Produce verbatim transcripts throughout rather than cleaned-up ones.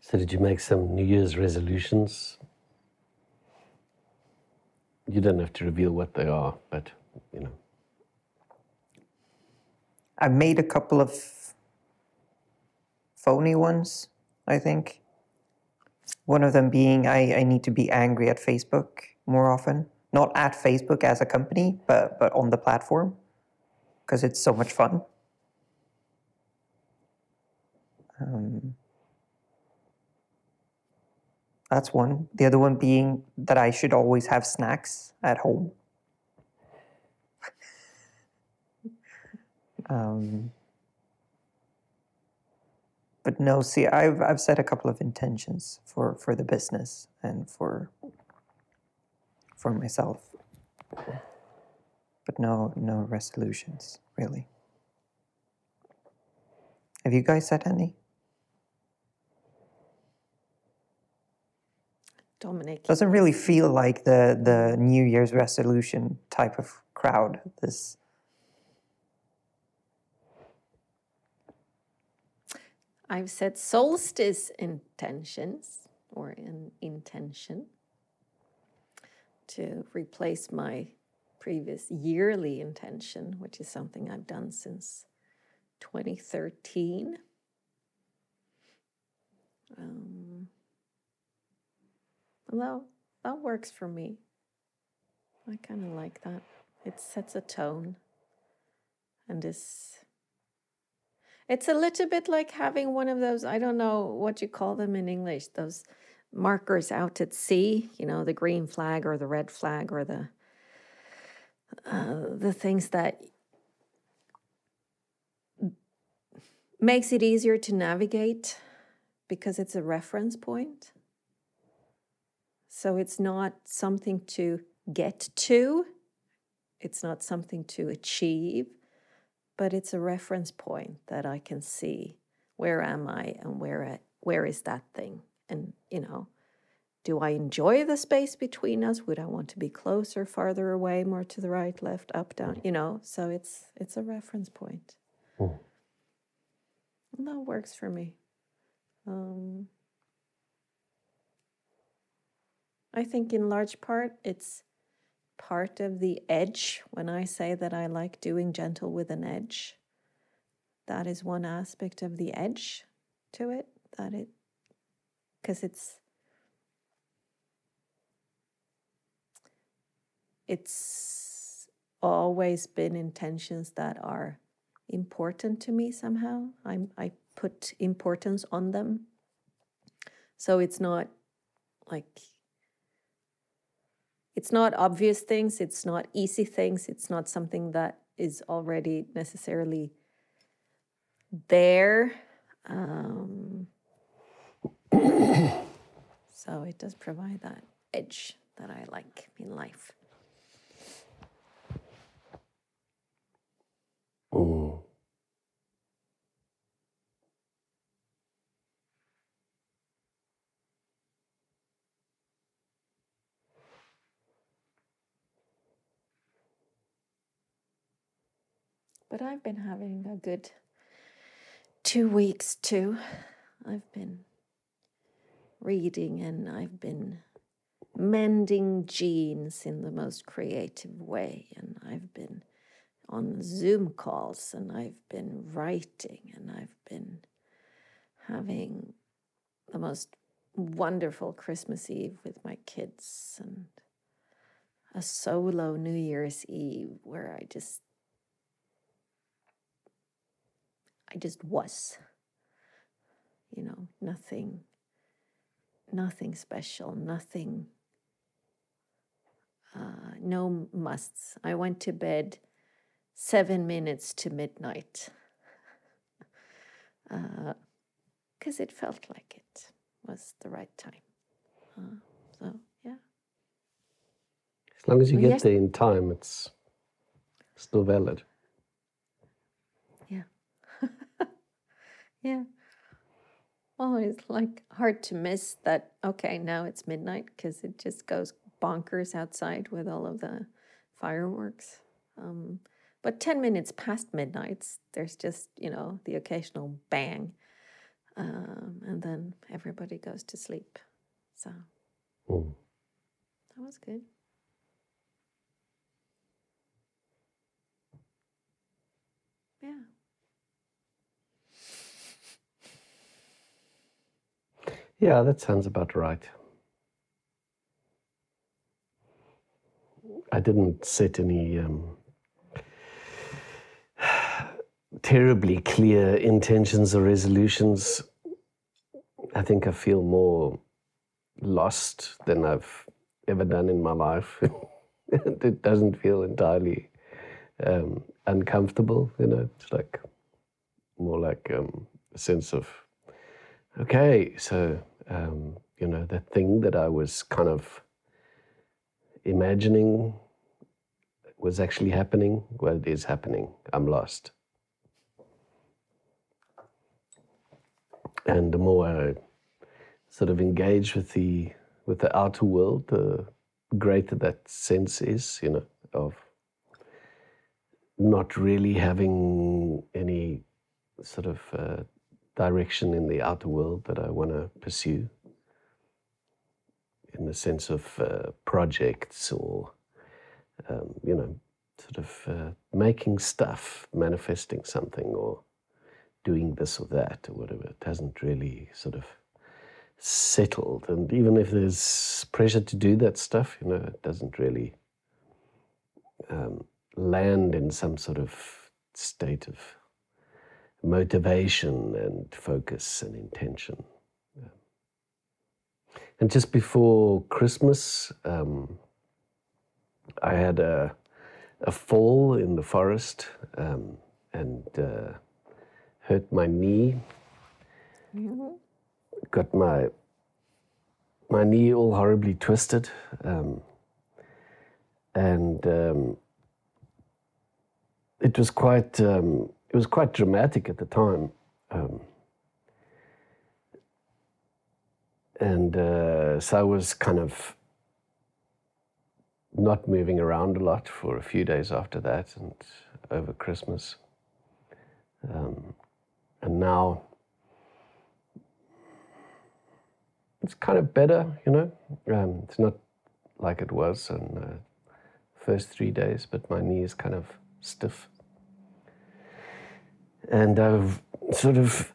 So did you make some New Year's resolutions? You don't have to reveal what they are, but, you know. I made a couple of phony ones, I think. One of them being I, I need to be angry at Facebook more often. Not at Facebook as a company, but, but on the platform, because it's so much fun. Um, that's one. The other one being that I should always have snacks at home. um, but no, see, I've I've set a couple of intentions for, for the business and for for myself. But no no resolutions, really. Have you guys set any? Dominic doesn't really feel like the, the New Year's resolution type of crowd. This I've set solstice intentions or an intention to replace my previous yearly intention, which is something I've done since twenty thirteen. Um, Well, that works for me. I kind of like that. It sets a tone. And is, it's a little bit like having one of those, I don't know what you call them in English, those markers out at sea, you know, the green flag or the red flag or the uh, the things that makes it easier to navigate because it's a reference point. So it's not something to get to, it's not something to achieve, but it's a reference point that I can see where am I and where I, where is that thing? And, you know, do I enjoy the space between us? Would I want to be closer, farther away, more to the right, left, up, down? You know, so it's it's a reference point. Oh. And that works for me. Um I think in large part, it's part of the edge. When I say that I like doing gentle with an edge, that is one aspect of the edge to it, that it, because it's, it's always been intentions that are important to me somehow. I I put importance on them. So it's not like, it's not obvious things, it's not easy things, it's not something that is already necessarily there. Um, so it does provide that edge that I like in life. Oh. But I've been having a good two weeks too. I've been reading and I've been mending jeans in the most creative way. And I've been on Zoom calls and I've been writing and I've been having the most wonderful Christmas Eve with my kids and a solo New Year's Eve where I just I just was, you know, nothing, nothing special, nothing, uh, no musts. I went to bed seven minutes to midnight because uh, it felt like it was the right time. Uh, so, yeah. As long as you get yes. there in time, it's still valid. Yeah. Well, it's like hard to miss that, okay, now it's midnight because it just goes bonkers outside with all of the fireworks. Um, but ten minutes past midnight, there's just, you know, the occasional bang. um, and then everybody goes to sleep. So mm. that was good. Yeah. Yeah, that sounds about right. I didn't set any um, terribly clear intentions or resolutions. I think I feel more lost than I've ever done in my life. It doesn't feel entirely um, uncomfortable, you know. It's like more like um, a sense of, okay, so, um, you know, that thing that I was kind of imagining was actually happening. Well, it is happening. I'm lost. And the more I sort of engage with the with the outer world, the greater that sense is, you know, of not really having any sort of uh, direction in the outer world that I want to pursue, in the sense of uh, projects or, um, you know, sort of uh, making stuff, manifesting something or doing this or that or whatever. It hasn't really sort of settled. And even if there's pressure to do that stuff, you know, it doesn't really um, land in some sort of state of motivation and focus and intention. And just before Christmas, um, I had a, a fall in the forest um, and uh, hurt my knee. Mm-hmm. Got my my knee all horribly twisted, um, and um, it was quite um, it was quite dramatic at the time. Um, And uh, so I was kind of not moving around a lot for a few days after that and over Christmas. Um, and now it's kind of better, you know. Um, it's not like it was in the first three days, but my knee is kind of stiff. And I've sort of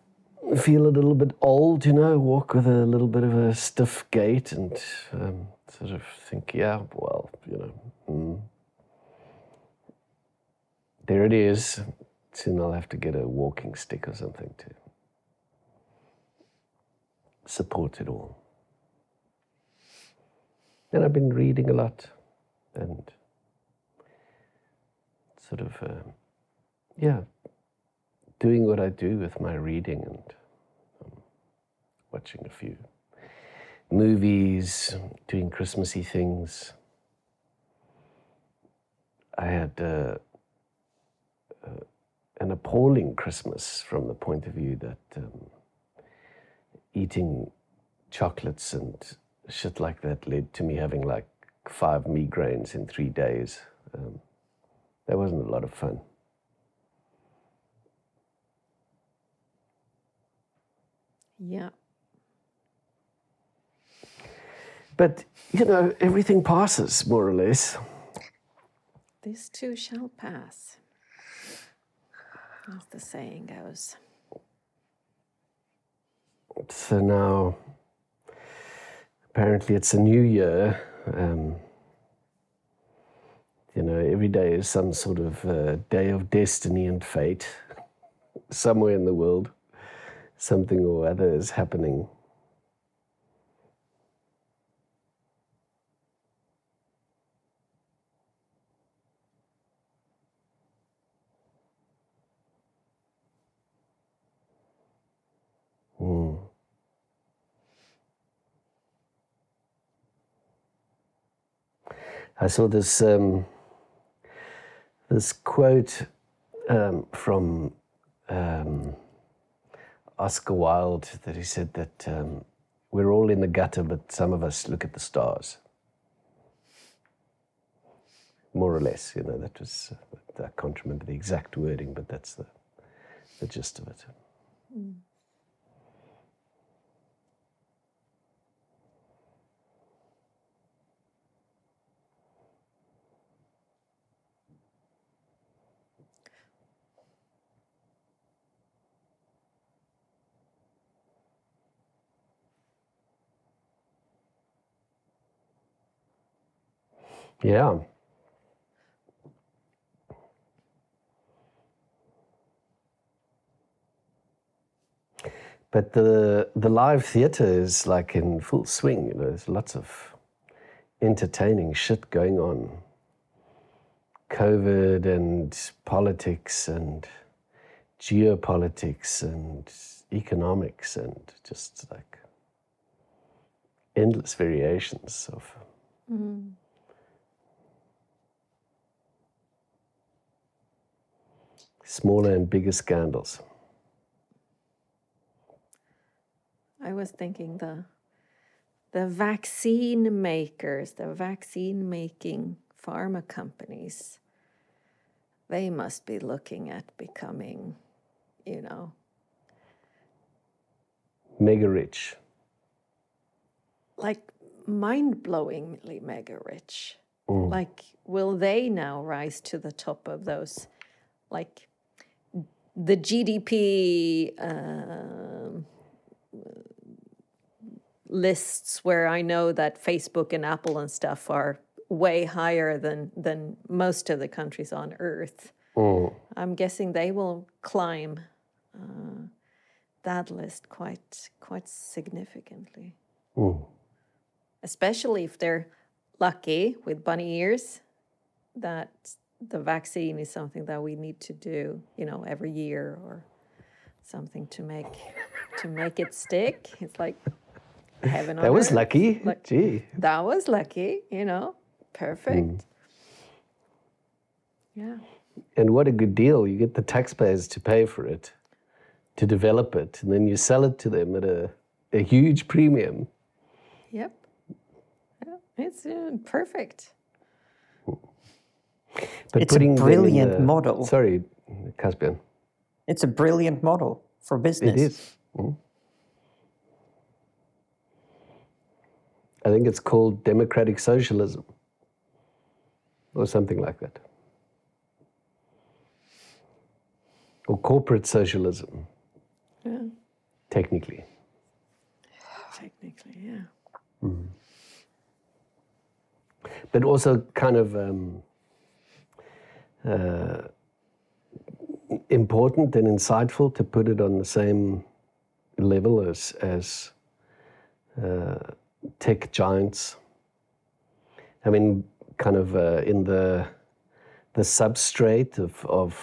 feel a little bit old, you know, walk with a little bit of a stiff gait and um, sort of think, yeah, well, you know, mm, there it is. Soon I'll have to get a walking stick or something to support it all. And I've been reading a lot and sort of, uh, yeah, doing what I do with my reading and um, watching a few movies, doing Christmassy things. I had uh, uh, an appalling Christmas from the point of view that um, eating chocolates and shit like that led to me having like five migraines in three days. Um, that wasn't a lot of fun. Yeah. But, you know, everything passes, more or less. This too shall pass, as the saying goes. So now, apparently it's a new year. Um, you know, every day is some sort of uh, day of destiny and fate somewhere in the world. Something or other is happening. Mm. I saw this um, this quote um, from. Um, Oscar Wilde, that he said that um, we're all in the gutter, but some of us look at the stars. More or less, you know, that was, I can't remember the exact wording, but that's the, the gist of it. Mm. Yeah. But the the live theater is like in full swing, you know, there's lots of entertaining shit going on. COVID and politics and geopolitics and economics and just like endless variations of mm-hmm. smaller and bigger scandals. I was thinking the the vaccine makers, the vaccine making pharma companies, they must be looking at becoming, you know, mega rich. Like mind-blowingly mega rich. Mm. Like, will they now rise to the top of those, like the G D P um, lists where I know that Facebook and Apple and stuff are way higher than, than most of the countries on Earth. Mm. I'm guessing they will climb uh, that list quite quite significantly. Mm. Especially if they're lucky with bunny ears that the vaccine is something that we need to do, you know, every year or something to make to make it stick. It's like heaven on earth. That was lucky. Like, gee. That was lucky, you know. Perfect. Mm. Yeah. And what a good deal. You get the taxpayers to pay for it, to develop it, and then you sell it to them at a, a huge premium. Yep. It's uh, perfect. But it's a brilliant a, model. Sorry, Caspian. It's a brilliant model for business. It is. Mm. I think it's called democratic socialism or something like that. Or corporate socialism. Yeah. Technically. Technically, yeah. Mm. But also kind of um, uh, important and insightful to put it on the same level as, as uh, tech giants. I mean, kind of uh, in the the substrate of, of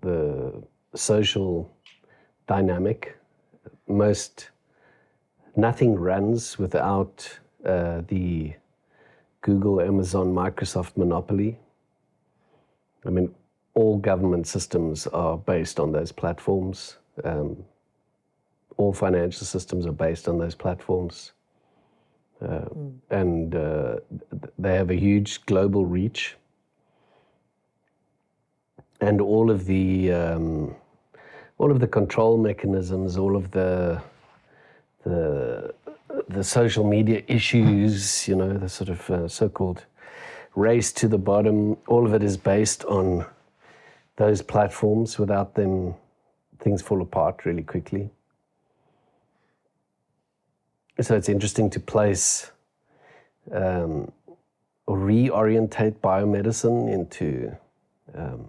the social dynamic, most nothing runs without uh, the Google, Amazon, Microsoft monopoly. I mean, all government systems are based on those platforms. Um, all financial systems are based on those platforms. Uh, mm. And uh, they have a huge global reach. And all of the um, all of the control mechanisms, all of the the the social media issues, you know, the sort of uh, so-called race to the bottom, all of it is based on those platforms. Without them, things fall apart really quickly. So it's interesting to place um, or reorientate biomedicine into um,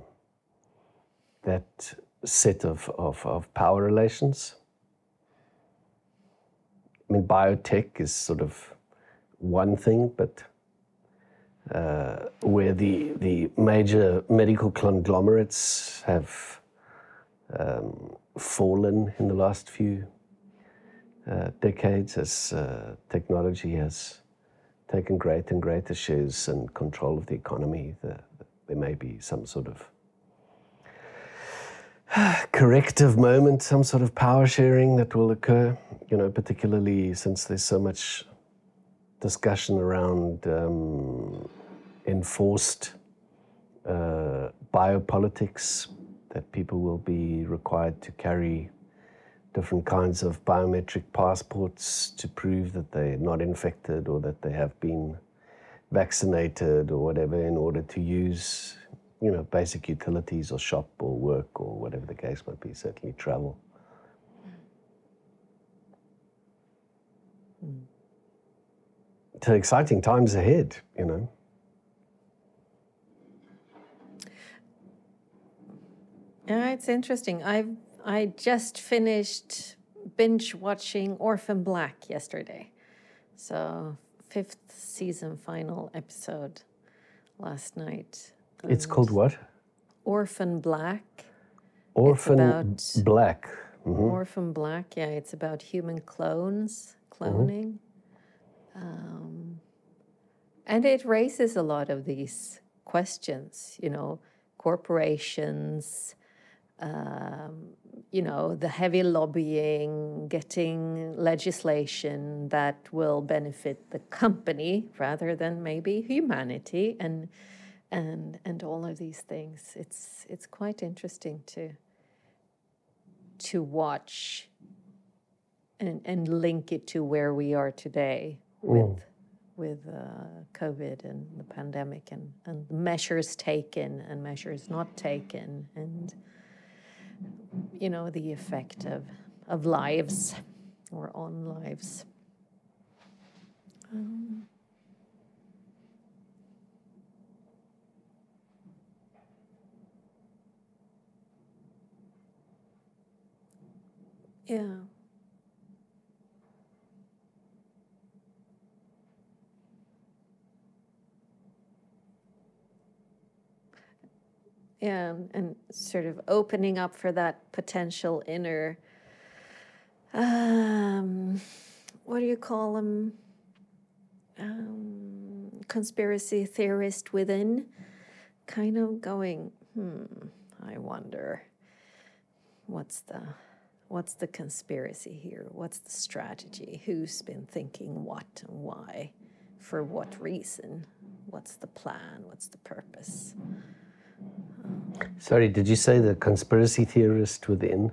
that set of, of, of power relations. I mean, biotech is sort of one thing, but uh, where the the major medical conglomerates have um, fallen in the last few uh, decades as uh, technology has taken greater and greater shares and control of the economy, the, there may be some sort of corrective moment, some sort of power sharing that will occur, you know, particularly since there's so much discussion around um, enforced uh, biopolitics, that people will be required to carry different kinds of biometric passports to prove that they're not infected or that they have been vaccinated or whatever in order to use, you know, basic utilities or shop or work or whatever the case might be, certainly travel. Mm. So exciting times ahead, you know. Yeah, it's interesting. I I just finished binge watching Orphan Black yesterday. So fifth season final episode last night. And it's called what? Orphan Black. Orphan it's about Black. Mm-hmm. Orphan Black, yeah. It's about human clones, cloning. Mm-hmm. Um, and it raises a lot of these questions, you know, corporations, um, you know, the heavy lobbying, getting legislation that will benefit the company rather than maybe humanity and and and all of these things. It's it's quite interesting to to watch and and link it to where we are today with mm. with uh, COVID and the pandemic and, and measures taken and measures not taken and, you know, the effect of of lives or on lives. Um, yeah. Yeah, and sort of opening up for that potential inner, um, what do you call them, um, conspiracy theorist within, kind of going, hmm, I wonder, what's the, what's the conspiracy here? What's the strategy? Who's been thinking what and why? For what reason? What's the plan? What's the purpose? Sorry, did you say the conspiracy theorist within?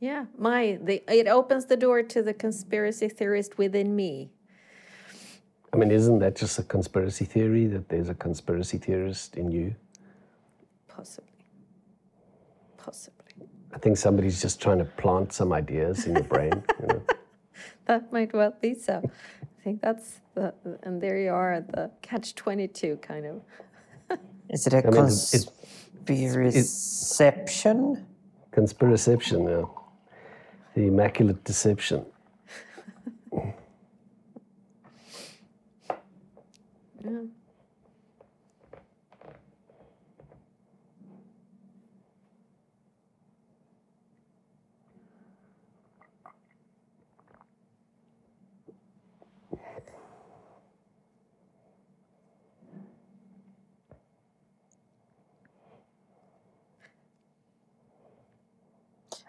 Yeah, my the, it opens the door to the conspiracy theorist within me. I mean, isn't that just a conspiracy theory, that there's a conspiracy theorist in you? Possibly. Possibly. I think somebody's just trying to plant some ideas in your brain. You know? That might well be so. I think that's the, and there you are at the catch twenty-two kind of. Is it a I mean, conspiraception? It, it, conspiraception, yeah. The immaculate deception. Yeah.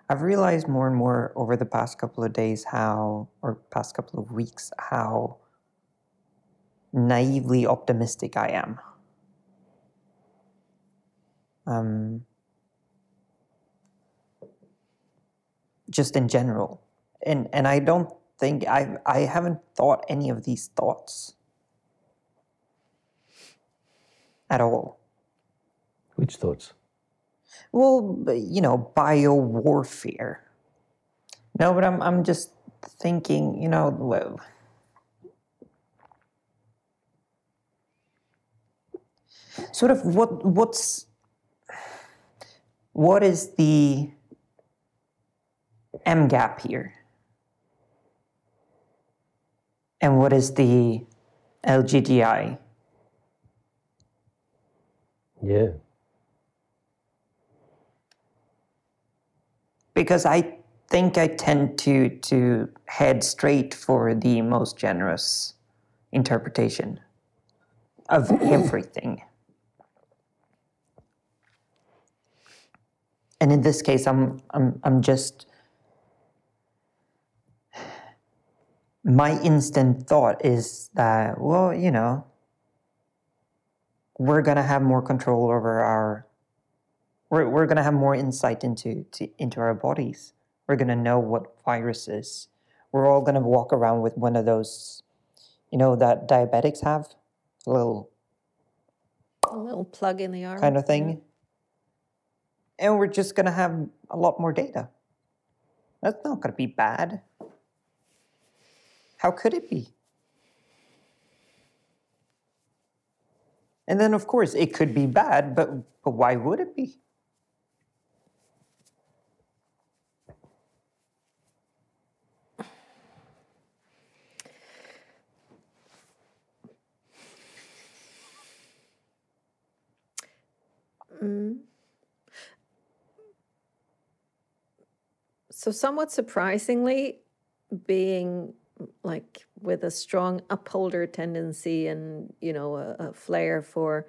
I've realized more and more over the past couple of days how, or past couple of weeks, how naively optimistic I am. Um, just in general. And and I don't think, I I haven't thought any of these thoughts at all. Which thoughts? Well, you know, biowarfare. No, but I'm I'm just thinking, you know, well, sort of what what's what is the M gap here, and what is the L G D I? Yeah. Because I think I tend to to head straight for the most generous interpretation of everything. And in this case, I'm I'm I'm just my instant thought is that, well, you know, we're gonna have more control over our We're we're gonna have more insight into to, into our bodies. We're gonna know what virus is. We're all gonna walk around with one of those, you know, that diabetics have, a little, a little plug in the arm kind of thing. Yeah. And we're just gonna have a lot more data. That's not gonna be bad. How could it be? And then, of course, it could be bad, but but why would it be? Mm. So somewhat surprisingly, being like with a strong upholder tendency and, you know, a, a flair for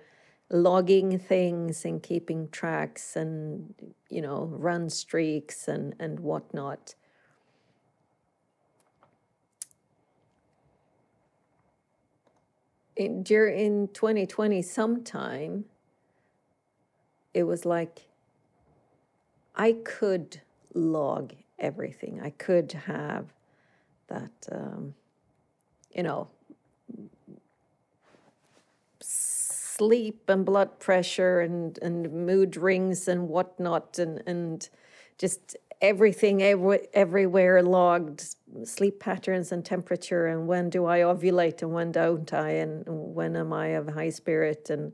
logging things and keeping tracks and, you know, run streaks and, and whatnot. In, during twenty twenty sometime, it was like I could log everything. I could have that, um, you know, sleep and blood pressure and, and mood rings and whatnot and, and just everything every, everywhere logged, sleep patterns and temperature and when do I ovulate and when don't I and when am I of high spirit and,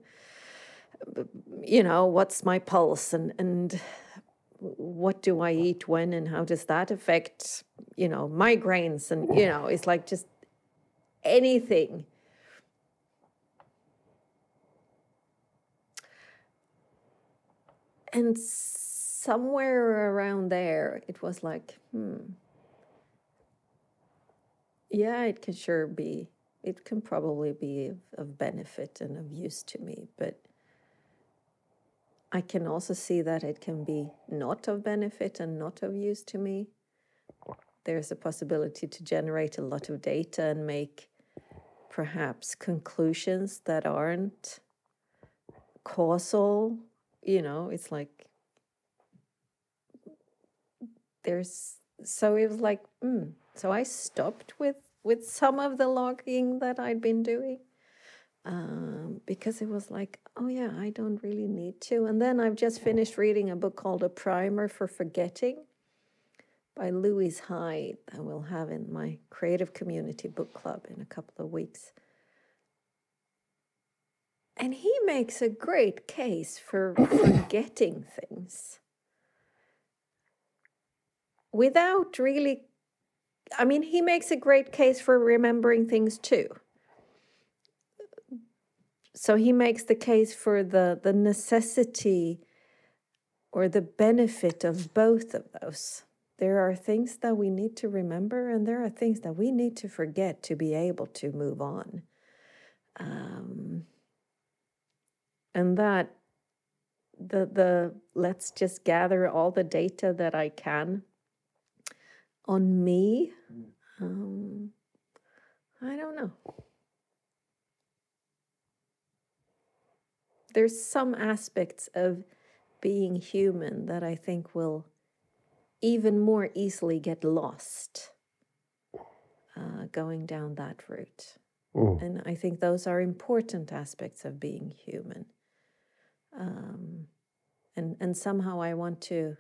you know, what's my pulse and and what do I eat when and how does that affect, you know, migraines and, you know, it's like just anything. And somewhere around there, it was like, hmm, yeah, it can sure be, it can probably be of, of benefit and of use to me, but I can also see that it can be not of benefit and not of use to me. There's a possibility to generate a lot of data and make perhaps conclusions that aren't causal. You know, it's like there's, so it was like, mm. So I stopped with, with some of the logging that I'd been doing. Um, because it was like, oh yeah, I don't really need to. And then I've just finished reading a book called A Primer for Forgetting by Louis Hyde that we'll have in my Creative Community Book Club in a couple of weeks. And he makes a great case for forgetting things without really, I mean, he makes a great case for remembering things too. So he makes the case for the, the necessity or the benefit of both of those. There are things that we need to remember and there are things that we need to forget to be able to move on. Um, and that the the let's just gather all the data that I can on me. Um, I don't know. There's some aspects of being human that I think will even more easily get lost uh, going down that route. Mm. And I think those are important aspects of being human. Um, and, and somehow I want to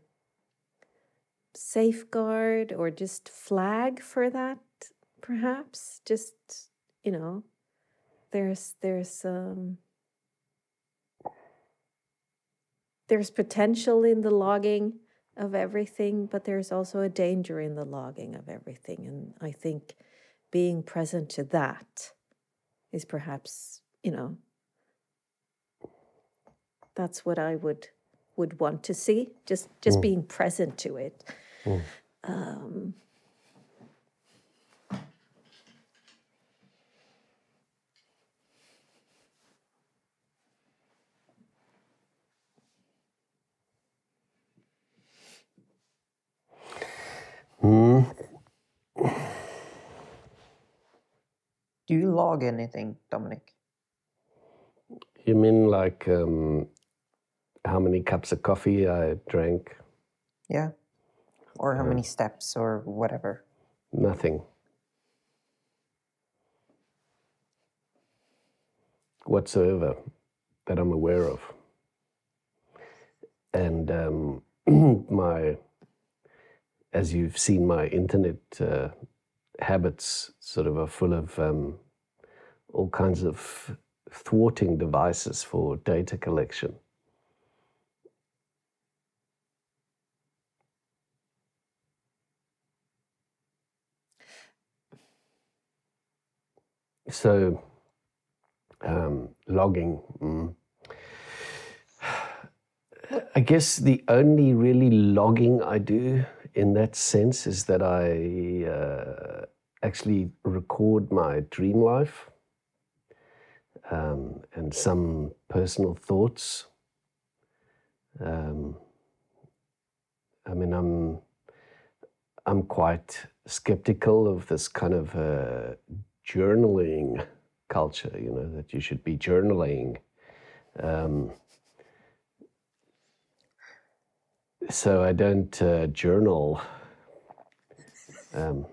safeguard or just flag for that, perhaps. Just, you know, there's... there's um, There's potential in the logging of everything, but there's also a danger in the logging of everything. And I think being present to that is perhaps, you know, that's what I would would want to see, just, just mm. being present to it. Mm. Um, Mm. Do you log anything, Dominic? You mean like um, how many cups of coffee I drank? Yeah. Or how uh, many steps or whatever? Nothing. Whatsoever that I'm aware of. And um, my... As you've seen, my internet uh, habits sort of are full of um, all kinds of thwarting devices for data collection. So, um, logging. Mm, I guess the only really logging I do in that sense is that I uh, actually record my dream life um, and some personal thoughts. Um, I mean, I'm I'm quite skeptical of this kind of uh, journaling culture, you know, that you should be journaling. Um, so I don't uh, journal. Um,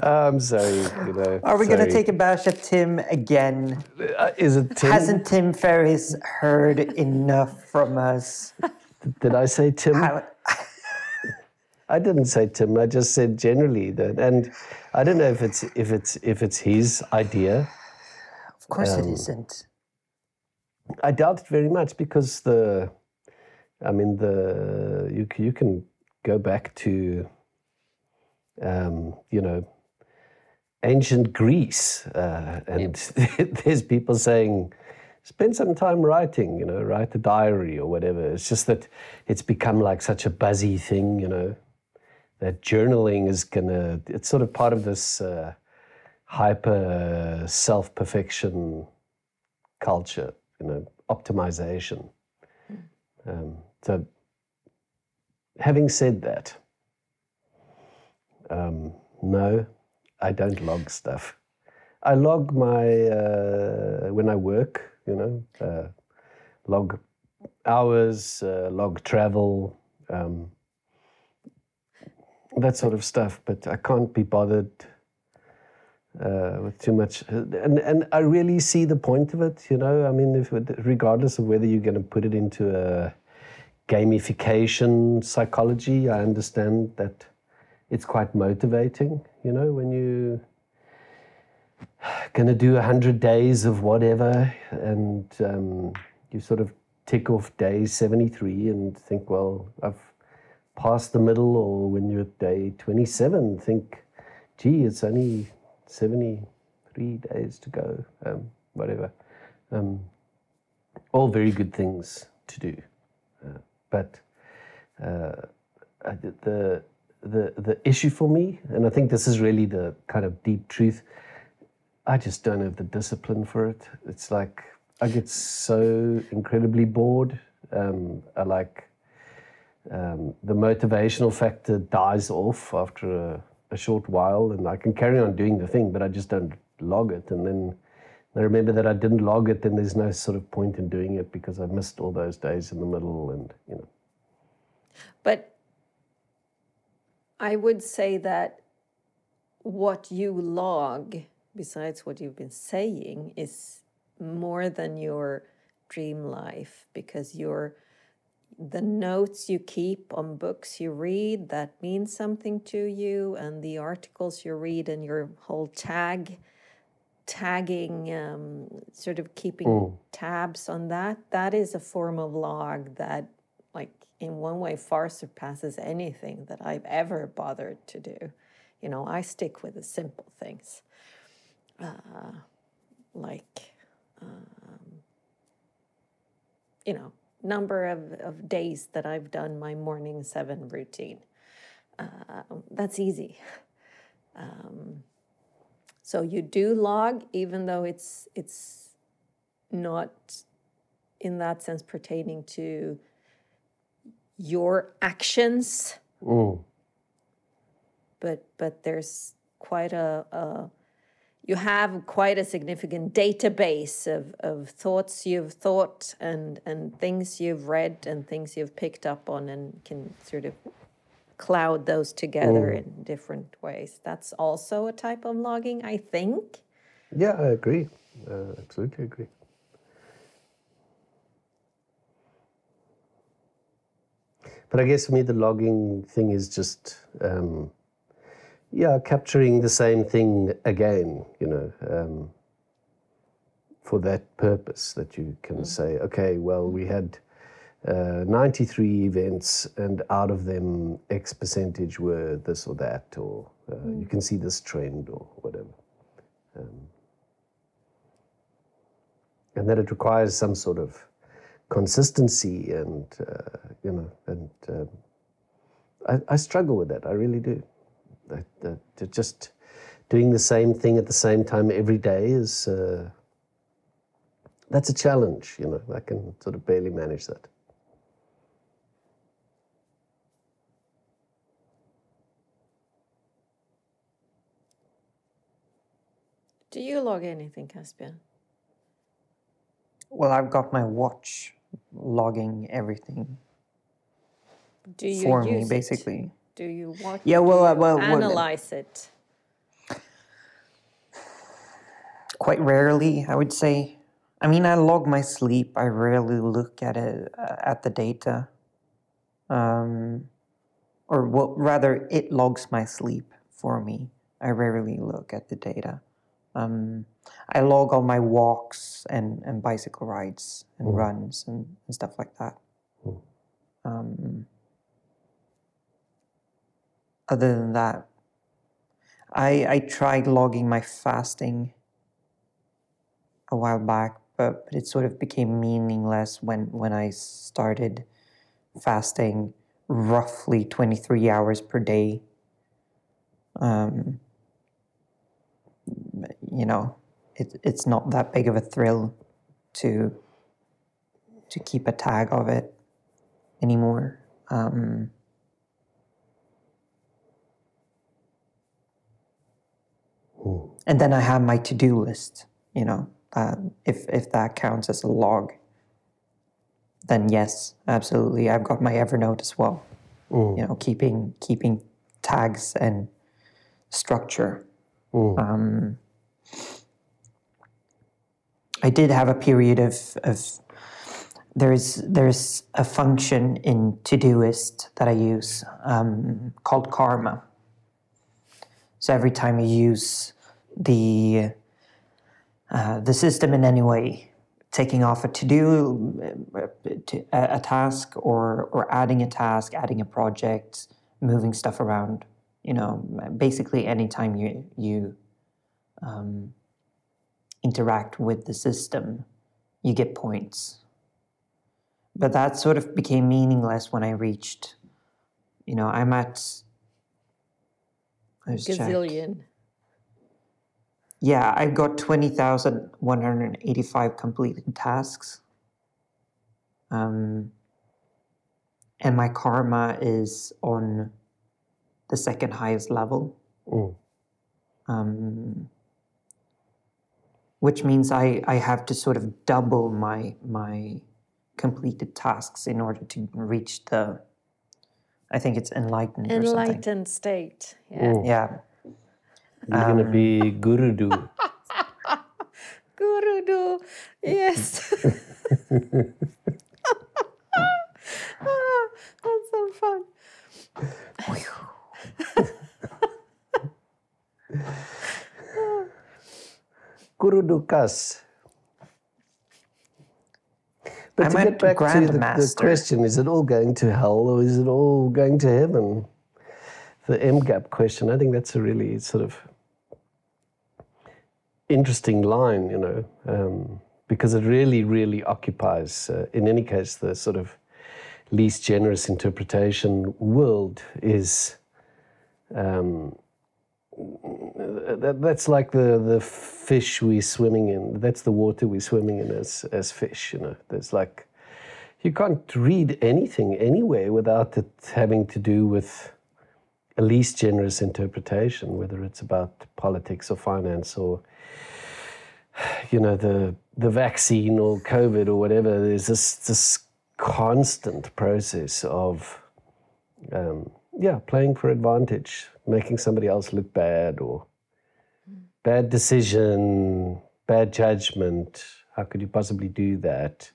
I'm sorry, you know. Are we going to take a bash at Tim again? Uh, is it Tim? Hasn't Tim Ferriss heard enough from us? Did I say Tim? How- I didn't say Tim. I just said generally that, and I don't know if it's if it's if it's his idea. Of course, um, it isn't. I doubt it very much because the, I mean the you you can go back to, um, you know, ancient Greece, uh, and yep. There's people saying, spend some time writing, you know, write a diary or whatever. It's just that it's become like such a buzzy thing, you know. That journaling is gonna, it's sort of part of this uh, hyper uh, self-perfection culture, you know, optimization. Um, so having said that, um, no, I don't log stuff. I log my, uh, when I work, you know, uh, log hours, uh, log travel, um, that sort of stuff, but I can't be bothered uh, with too much. And and I really see the point of it, you know. I mean, if regardless of whether you're going to put it into a gamification psychology, I understand that it's quite motivating, you know, when you going to do one hundred days of whatever, and um, you sort of tick off day seventy-three and think, well, I've past the middle, or when you're at day twenty-seven, think, gee, it's only seventy-three days to go, um, whatever. Um, all very good things to do, uh, but uh, the the the issue for me, and I think this is really the kind of deep truth, I just don't have the discipline for it. It's like I get so incredibly bored. Um, I like. Um, the motivational factor dies off after a, a short while, and I can carry on doing the thing, but I just don't log it. And then I remember that I didn't log it, then there's no sort of point in doing it because I missed all those days in the middle, and you know. But I would say that what you log, besides what you've been saying, is more than your dream life, because you're the notes you keep on books you read that means something to you, and the articles you read, and your whole tag, tagging, um, sort of keeping mm. tabs on that, that is a form of log that, like, in one way far surpasses anything that I've ever bothered to do. You know, I stick with the simple things, uh, like, um, you know, number of, of days that I've done my morning seven routine. Uh, that's easy. Um, so you do log, even though it's it's not in that sense pertaining to your actions. Ooh. But but there's quite a, a you have quite a significant database of, of thoughts you've thought, and, and things you've read, and things you've picked up on, and can sort of cloud those together mm. in different ways. That's also a type of logging, I think. Yeah, I agree. Uh, absolutely agree. But I guess for me the logging thing is just... Um, Yeah, capturing the same thing again, you know, um, for that purpose, that you can mm. say, okay, well, we had uh, ninety-three events, and out of them X percentage were this or that, or uh, mm. you can see this trend or whatever. Um, and that it requires some sort of consistency and, uh, you know, and um, I, I struggle with that. I really do. That, that just doing the same thing at the same time every day is, uh, that's a challenge, you know. I can sort of barely manage that. Do you log anything, Caspian? Well, I've got my watch logging everything Do you for use me, basically. It? Do you watch yeah, well, it? Uh, well, analyze well, it? Quite rarely, I would say. I mean, I log my sleep. I rarely look at it, at the data. Um, or well, rather, it logs my sleep for me. I rarely look at the data. Um, I log all my walks and, and bicycle rides and mm. runs and, and stuff like that. Mm. Um, other than that, I I tried logging my fasting a while back, but, but it sort of became meaningless when, when I started fasting roughly twenty-three hours per day. Um, you know, it, it's not that big of a thrill to to keep a tag of it anymore. Um, and then I have my to-do list, you know, uh, if, if that counts as a log, then yes, absolutely. I've got my Evernote as well, mm. you know, keeping keeping tags and structure. Mm. Um, I did have a period of, of there's there's a function in Todoist that I use um, called karma. So every time you use the uh, the system in any way, taking off a to do a task or or adding a task, adding a project, moving stuff around. You know, basically anytime you, you um, interact with the system, you get points. But that sort of became meaningless when I reached, you know, I'm at... Gazillion. Check. Yeah, I've got twenty thousand one hundred eighty-five completed tasks. Um, and my karma is on... the second highest level, mm. um, which means I, I have to sort of double my my completed tasks in order to reach the, I think it's enlightened, enlightened or something. Enlightened state, yeah. Mm. yeah. You're um, going to be guru-do. Guru-do, yes. Ah, that's so fun. Guru Dukas. But I'm to get back to the, the question, is it all going to hell or is it all going to heaven? The M GAP question, I think that's a really sort of interesting line, you know, um, because it really, really occupies, uh, in any case, the sort of least generous interpretation world is... Um, that, that's like the, the fish we're swimming in. That's the water we're swimming in as as fish, you know. There's like, you can't read anything anywhere without it having to do with a least generous interpretation, whether it's about politics or finance or, you know, the the vaccine or COVID or whatever. There's this, this constant process of... Um, Yeah, playing for advantage, making somebody else look bad or bad decision, bad judgment. How could you possibly do that?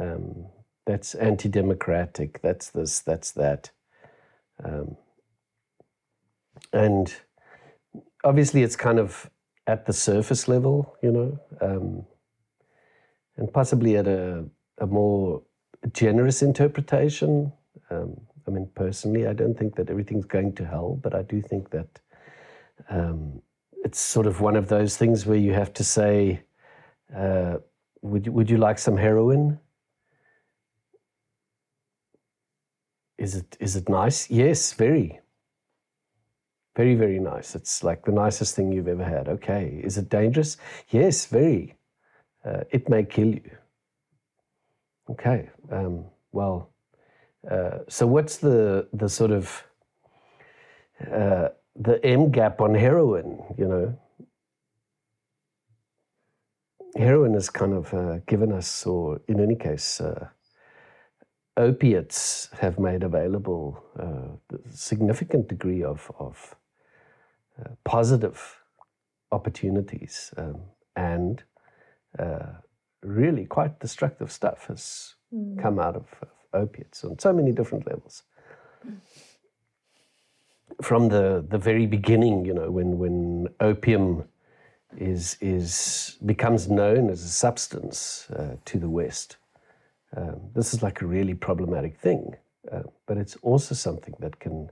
Um, that's anti-democratic. That's this, that's that. Um, and obviously it's kind of at the surface level, you know, um, and possibly at a, a more generous interpretation. Um, I mean, personally, I don't think that everything's going to hell, but I do think that um, it's sort of one of those things where you have to say, uh, Would you, would you like some heroin? Is it is it nice? Yes, very. Very, very nice. It's like the nicest thing you've ever had. Okay. Is it dangerous? Yes, very. Uh, it may kill you. Okay. Um, well, uh, so what's the the sort of uh, the M gap on heroin? You know, heroin is kind of uh, given us, or in any case, uh, opiates have made available uh, a significant degree of of uh, positive opportunities, um, and uh, really quite destructive stuff has mm. come out of, of opiates on so many different levels. From the, the very beginning, you know, when when opium is is becomes known as a substance uh, to the West. Um, this is like a really problematic thing, uh, but it's also something that can,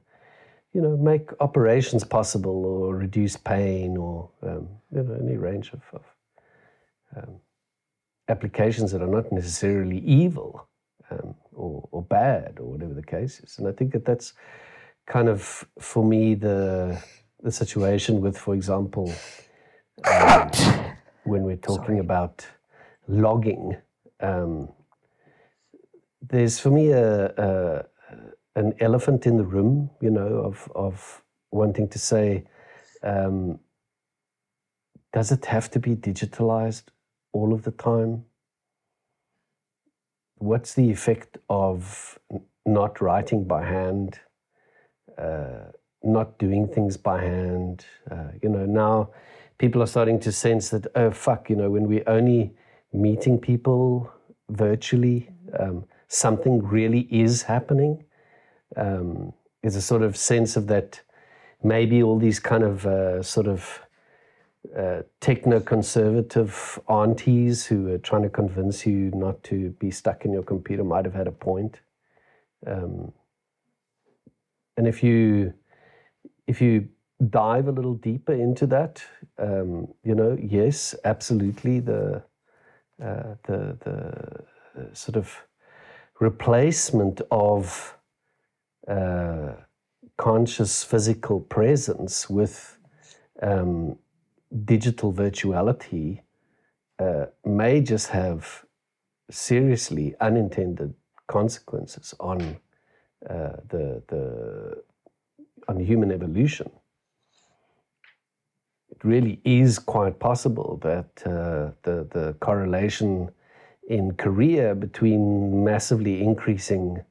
you know, make operations possible or reduce pain or um, you know, any range of, of um, applications that are not necessarily evil um, or, or bad or whatever the case is. And I think that that's kind of, for me, the the situation with, for example, um, when we're talking Sorry. about logging. Um, There's for me a, a, an elephant in the room, you know, of of wanting to say, um, does it have to be digitalized all of the time? What's the effect of not writing by hand, uh, not doing things by hand? Uh, you know, now people are starting to sense that, oh, fuck, you know, when we're only meeting people virtually, um, something really is happening. Um, there's a sort of sense of that maybe all these kind of uh, sort of uh, techno-conservative aunties who are trying to convince you not to be stuck in your computer might have had a point. Um, and if you if you dive a little deeper into that, um, you know, yes, absolutely, the uh, the the sort of replacement of uh, conscious physical presence with um, digital virtuality uh, may just have seriously unintended consequences on uh, the the on human evolution. It really is quite possible that uh, the the correlation in Korea between massively increasing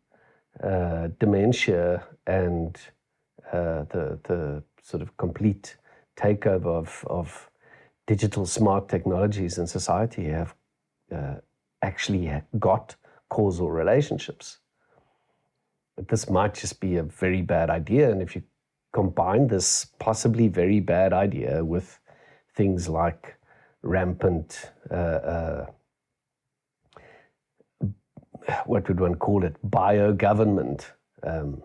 uh, dementia and uh, the the sort of complete takeover of, of digital smart technologies in society have uh, actually got causal relationships. But this might just be a very bad idea, and if you combine this possibly very bad idea with things like rampant uh, uh, what would one call it, bio-government, um,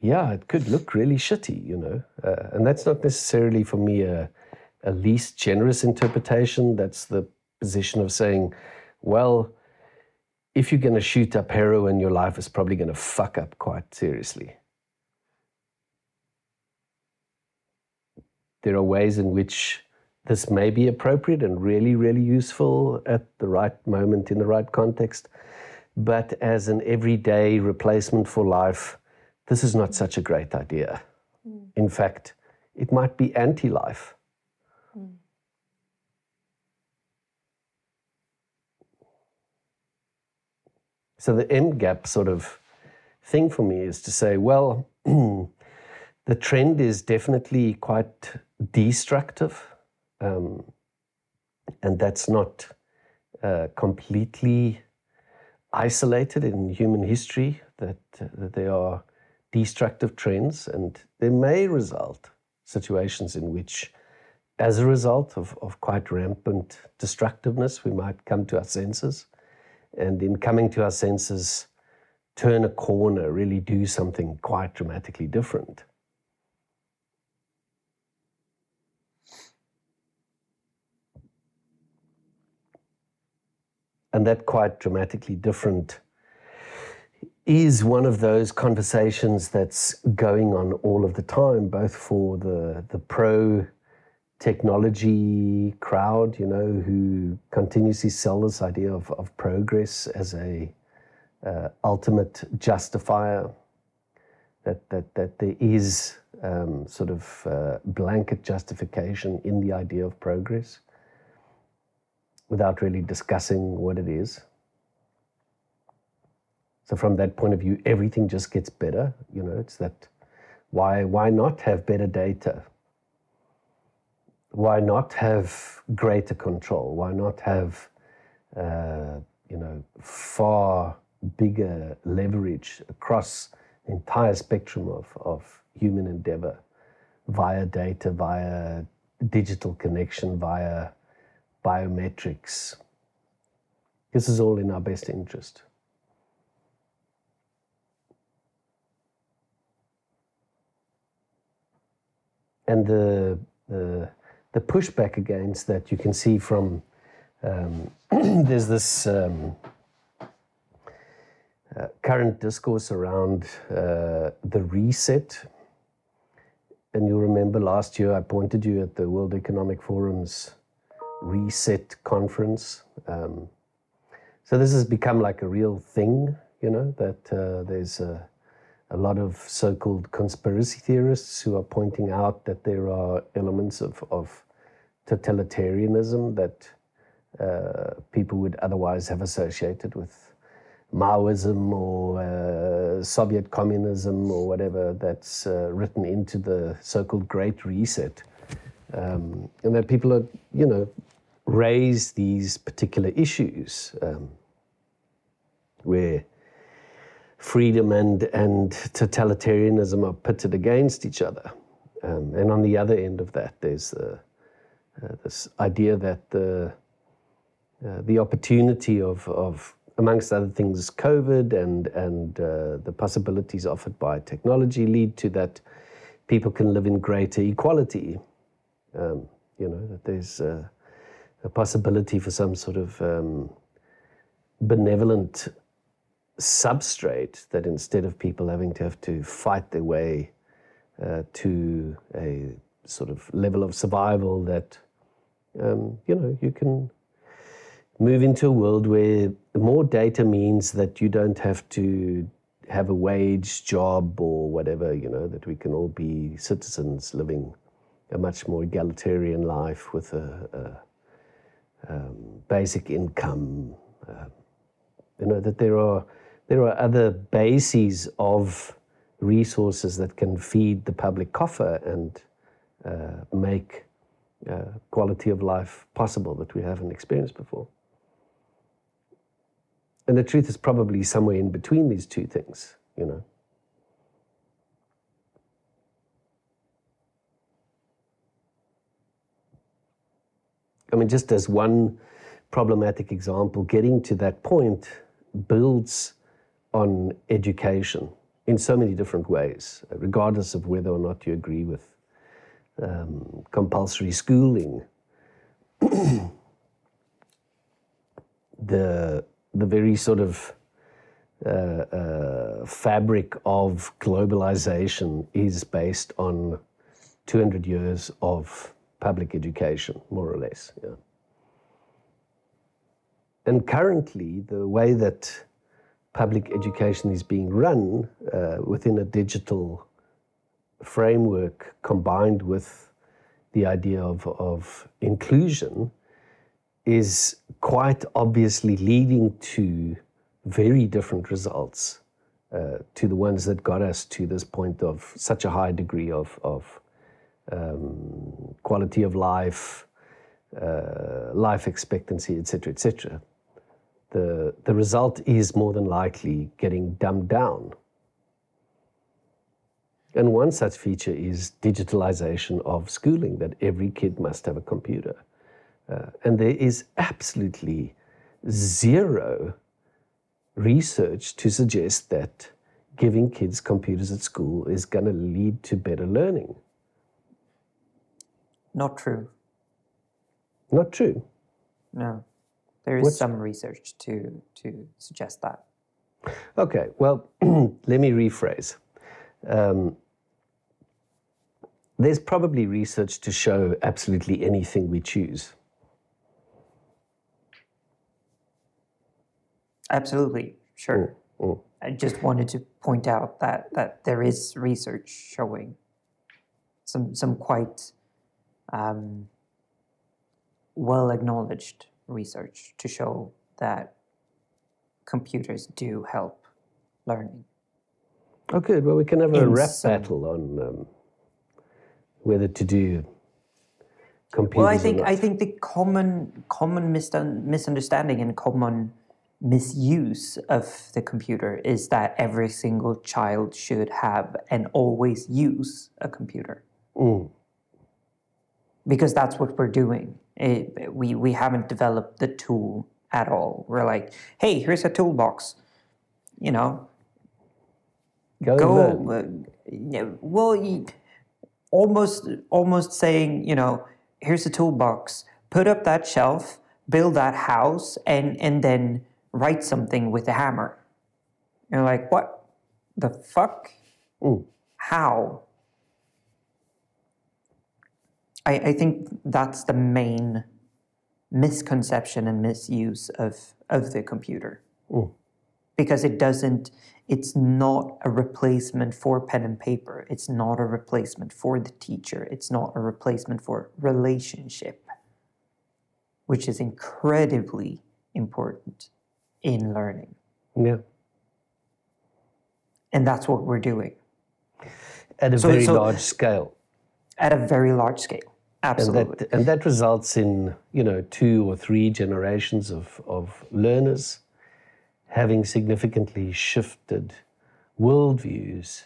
yeah, it could look really shitty, you know. Uh, and that's not necessarily for me a, a least generous interpretation. That's the position of saying, well, if you're going to shoot up heroin, your life is probably going to fuck up quite seriously. There are ways in which this may be appropriate and really, really useful at the right moment in the right context. But as an everyday replacement for life, this is not such a great idea. Mm. In fact, it might be anti-life. Mm. So the M gap sort of thing for me is to say, well, the trend is definitely quite destructive, um, and that's not uh, completely isolated in human history, that, uh, that there are destructive trends, and there may result situations in which, as a result of, of quite rampant destructiveness, we might come to our senses, and in coming to our senses, turn a corner, really do something quite dramatically different. and that quite dramatically different, is one of those conversations that's going on all of the time, both for the, the pro-technology crowd, you know, who continuously sell this idea of, of progress as a uh, ultimate justifier, that that that there is um, sort of uh, blanket justification in the idea of progress, without really discussing what it is. So from that point of view, everything just gets better. You know, it's that why why not have better data? Why not have greater control? Why not have uh, you know, far bigger leverage across the entire spectrum of, of human endeavor, via data, via digital connection, via biometrics? This is all in our best interest. And the, the the pushback against that you can see from um, there's this um, uh, current discourse around uh, the reset. And you'll remember last year I pointed you at the World Economic Forum's Reset conference. Um, so this has become like a real thing, you know, that uh, there's a A lot of so-called conspiracy theorists who are pointing out that there are elements of, of totalitarianism that uh, people would otherwise have associated with Maoism or uh, Soviet communism or whatever, that's uh, written into the so-called Great Reset. Um, and that people are, you know, raise these particular issues um, where freedom and, and totalitarianism are pitted against each other. Um, and on the other end of that, there's uh, uh, this idea that the uh, the opportunity of, of, amongst other things, COVID and, and uh, the possibilities offered by technology lead to that people can live in greater equality. Um, you know, that there's uh, a possibility for some sort of um, benevolent substrate, that instead of people having to have to fight their way uh, to a sort of level of survival, that um, you know, you can move into a world where more data means that you don't have to have a wage job or whatever, you know, that we can all be citizens living a much more egalitarian life with a, a um, basic income. Uh, you know, that there are There are other bases of resources that can feed the public coffer and uh, make uh, quality of life possible that we haven't experienced before. And the truth is probably somewhere in between these two things, you know. I mean, just as one problematic example, getting to that point builds on education in so many different ways, regardless of whether or not you agree with um, compulsory schooling. the the very sort of uh, uh, fabric of globalization is based on two hundred years of public education, more or less. Yeah. And currently, the way that public education is being run uh, within a digital framework combined with the idea of, of inclusion is quite obviously leading to very different results uh, to the ones that got us to this point of such a high degree of, of um, quality of life, uh, life expectancy, et cetera, et cetera. The, the result is more than likely getting dumbed down. And one such feature is digitalization of schooling, that every kid must have a computer. Uh, and there is absolutely zero research to suggest that giving kids computers at school is going to lead to better learning. Not true. Not true? No. There is What's, some research to, to suggest that. Okay, well, let me rephrase. Um, there's probably research to show absolutely anything we choose. Absolutely, sure. Mm, mm. I just wanted to point out that, that there is research showing some some quite um, well-acknowledged research to show that computers do help learning. Oh, good. Well, we can have a In rap some... battle on um, whether to do computers. Well, I think or not. I think the common common misunderstanding and common misuse of the computer is that every single child should have and always use a computer. Mm. Because that's what we're doing. It, we we haven't developed the tool at all. We're like, hey, here's a toolbox. You know, go. go uh, yeah, well, you, almost almost saying, you know, here's a toolbox. Put up that shelf, build that house, and and then write something with a hammer. You're like, what the fuck? Mm. How? I, I think that's the main misconception and misuse of, of the computer. Mm. Because it doesn't, it's not a replacement for pen and paper. It's not a replacement for the teacher. It's not a replacement for relationship, which is incredibly important in learning. Yeah. And that's what we're doing. At a so, very so, large scale. At a very large scale, absolutely. And that, and that results in, you know, two or three generations of, of learners having significantly shifted worldviews,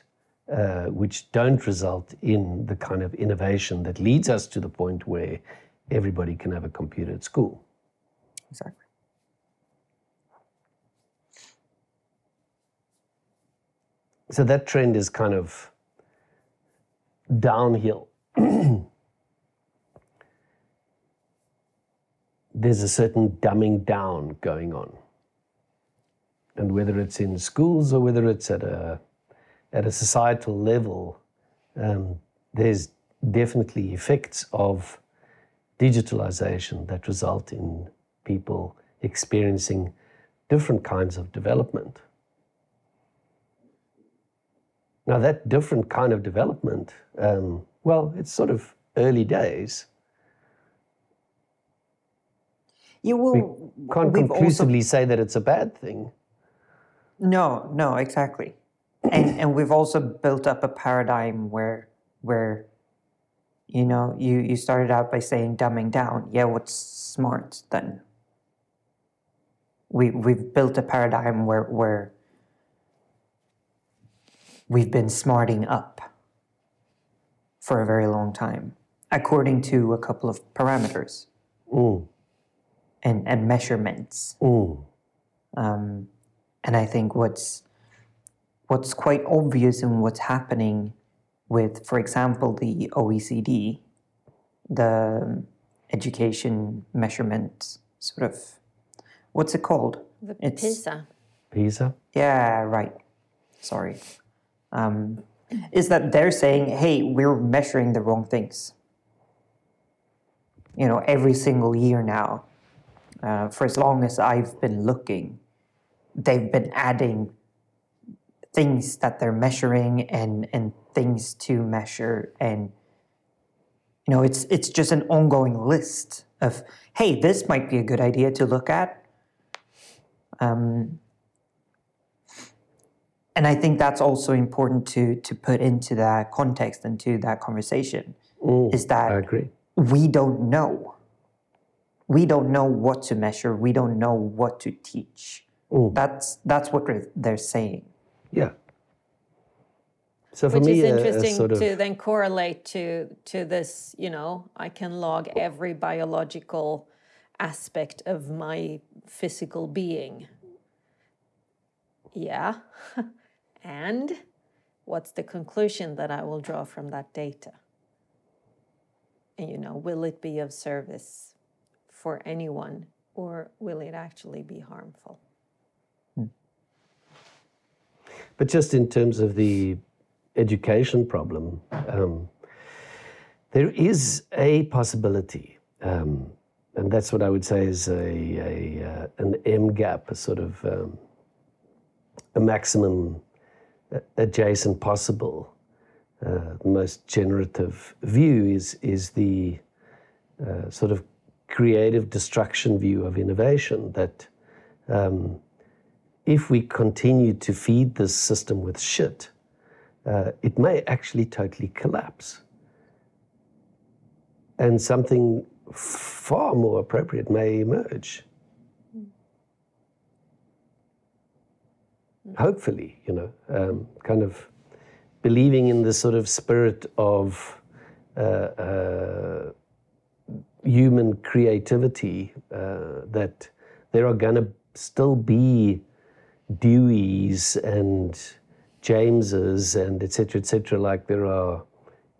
uh, which don't result in the kind of innovation that leads us to the point where everybody can have a computer at school. Exactly. So that trend is kind of downhill. There's a certain dumbing down going on. And whether it's in schools or whether it's at a at a societal level, um, there's definitely effects of digitalization that result in people experiencing different kinds of development. Now, that different kind of development, um, well, it's sort of early days. You will, we can't conclusively also, say that it's a bad thing. No, no, exactly. And and we've also built up a paradigm where, where you know, you, you started out by saying dumbing down. Yeah, what's smart then? We, we've built a paradigm where... where we've been smarting up for a very long time, according to a couple of parameters mm. and, and measurements. Mm. Um, and I think what's what's quite obvious in what's happening with, for example, the O E C D, the education measurement sort of, what's it called? The PISA. PISA? Yeah, right. Sorry. Um, is that they're saying, hey, we're measuring the wrong things. You know, every single year now, uh, for as long as I've been looking, they've been adding things that they're measuring and, and things to measure. And, you know, it's it's just an ongoing list of, hey, this might be a good idea to look at. Um And I think that's also important to to put into that context and to that conversation. Ooh, is that I agree. We don't know. We don't know what to measure. We don't know what to teach. Ooh. That's that's what they're saying. Yeah. So for Which me, is interesting a, a sort of... to then correlate to to this. You know, I can log every biological aspect of my physical being. Yeah. And what's the conclusion that I will draw from that data? And, you know, will it be of service for anyone or will it actually be harmful? But just in terms of the education problem, um, there is a possibility, um, and that's what I would say is a, a uh, an M gap, a sort of um, a maximum adjacent possible. Uh, the most generative view is is the uh, sort of creative destruction view of innovation, that um, if we continue to feed this system with shit, uh, it may actually totally collapse. And something far more appropriate may emerge. Mm. Hopefully, you know, um, kind of believing in the sort of spirit of uh, uh, human creativity, uh, that there are going to still be Deweys and Jameses and et cetera, et cetera, like there are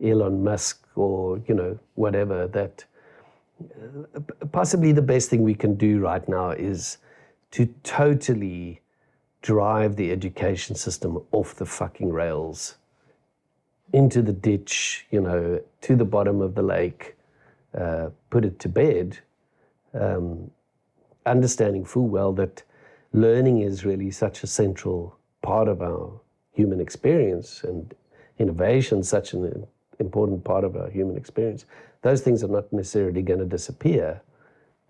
Elon Musk or, you know, whatever, that possibly the best thing we can do right now is to totally drive the education system off the fucking rails, into the ditch, you know, to the bottom of the lake, uh, put it to bed, um, understanding full well that learning is really such a central part of our human experience, and innovation is such an important part of our human experience. Those things are not necessarily going to disappear,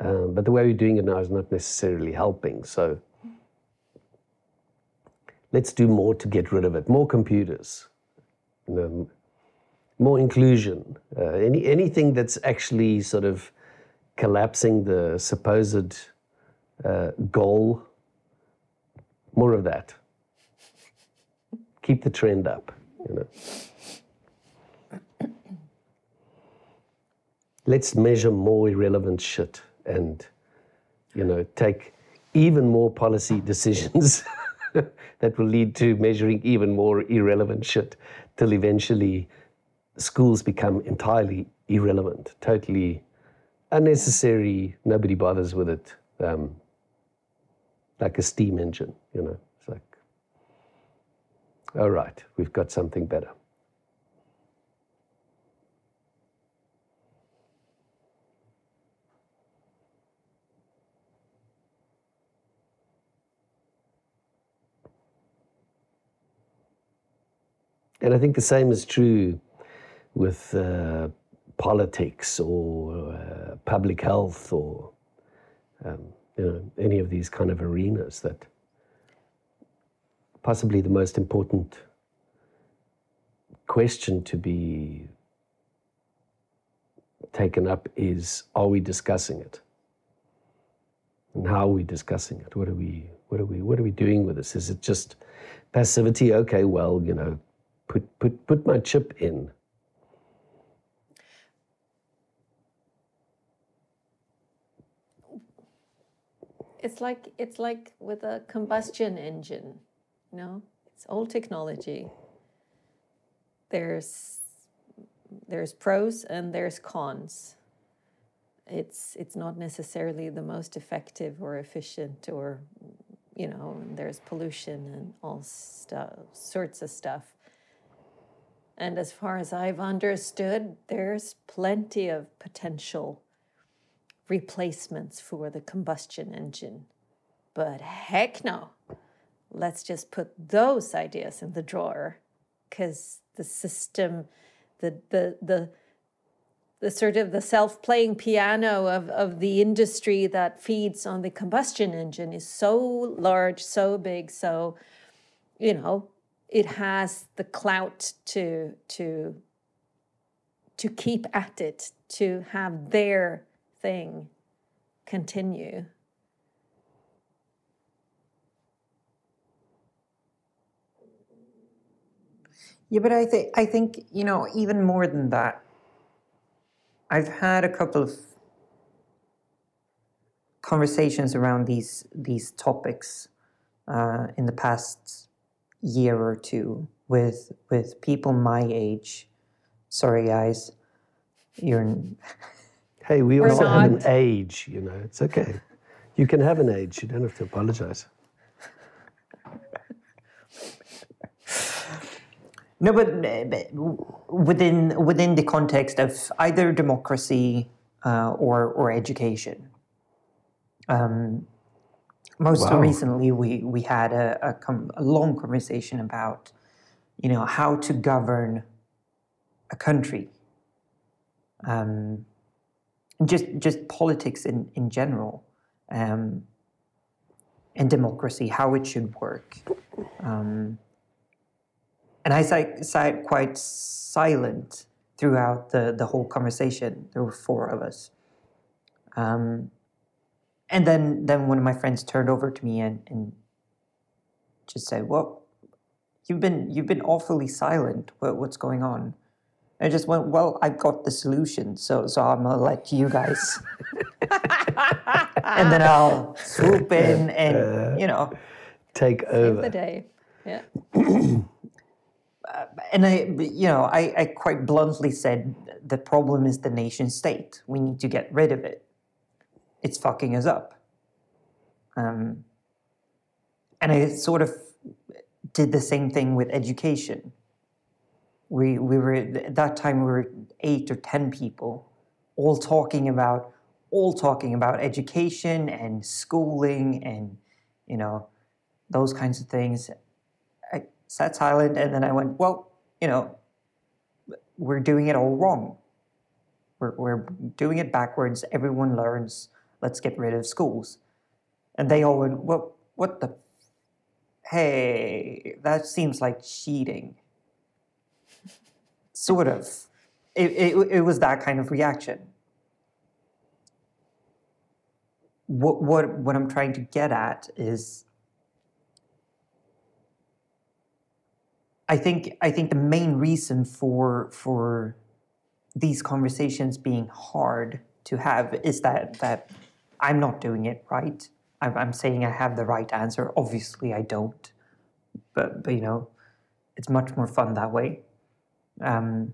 um, but the way we're doing it now is not necessarily helping. So let's do more to get rid of it. More computers, you know, more inclusion, uh, any anything that's actually sort of collapsing the supposed uh, goal. More of that. Keep the trend up, you know. Let's measure more irrelevant shit and, you know, take even more policy decisions that will lead to measuring even more irrelevant shit, till eventually schools become entirely irrelevant, totally unnecessary, nobody bothers with it. Um, like a steam engine, you know, it's like, all right, we've got something better. And I think the same is true with uh, politics or uh, public health or, um, you know, any of these kind of arenas, that possibly the most important question to be taken up is, are we discussing it? And how are we discussing it? What are we, what are we, what are we doing with this? Is it just passivity? Okay, well, you know, put, put, put my chip in. It's like it's like with a combustion engine, you know. It's old technology. There's there's pros and there's cons. It's it's not necessarily the most effective or efficient, or, you know, there's pollution and all stuff, sorts of stuff. And as far as I've understood, there's plenty of potential replacements for the combustion engine. But heck no, let's just put those ideas in the drawer, because the system, the the the the sort of the self-playing piano of, of the industry that feeds on the combustion engine is so large, so big, so, you know, it has the clout to to to keep at it, to have their thing continue. Yeah, but I think I think you know, even more than that, I've had a couple of conversations around these these topics uh, in the past year or two with with people my age. Sorry, guys, you're. Hey, we We're also not. Have an age, you know, it's okay. You can have an age. You don't have to apologize. No, but, but within within the context of either democracy uh, or or education, um, most wow. recently we we had a, a, com- a long conversation about, you know, how to govern a country, um, just just politics in in general, um, and democracy, how it should work. Um, And I sat, sat quite silent throughout the, the whole conversation. There were four of us. Um, and then, then one of my friends turned over to me and, and just said, well, you've been you've been awfully silent. What, what's going on? And I just went, well, I've got the solution, so so I'm going to let you guys. And then I'll swoop in and, uh, you know. Take over. Save the day, yeah. Uh, and I, you know, I, I quite bluntly said the problem is the nation state. We need to get rid of it. It's fucking us up. Um, and I sort of did the same thing with education. We we were at that time we were eight or ten people, all talking about all talking about education and schooling and, you know, those kinds of things. Sat silent, and then I went, well, you know, we're doing it all wrong. We're, we're doing it backwards. Everyone learns. Let's get rid of schools. And they all went, well, what the? Hey, that seems like cheating. Sort of. It, it, it was that kind of reaction. What, what, what I'm trying to get at is, I think I think the main reason for for these conversations being hard to have is that that I'm not doing it right. I'm, I'm saying I have the right answer. Obviously, I don't. But, but you know, it's much more fun that way. Um,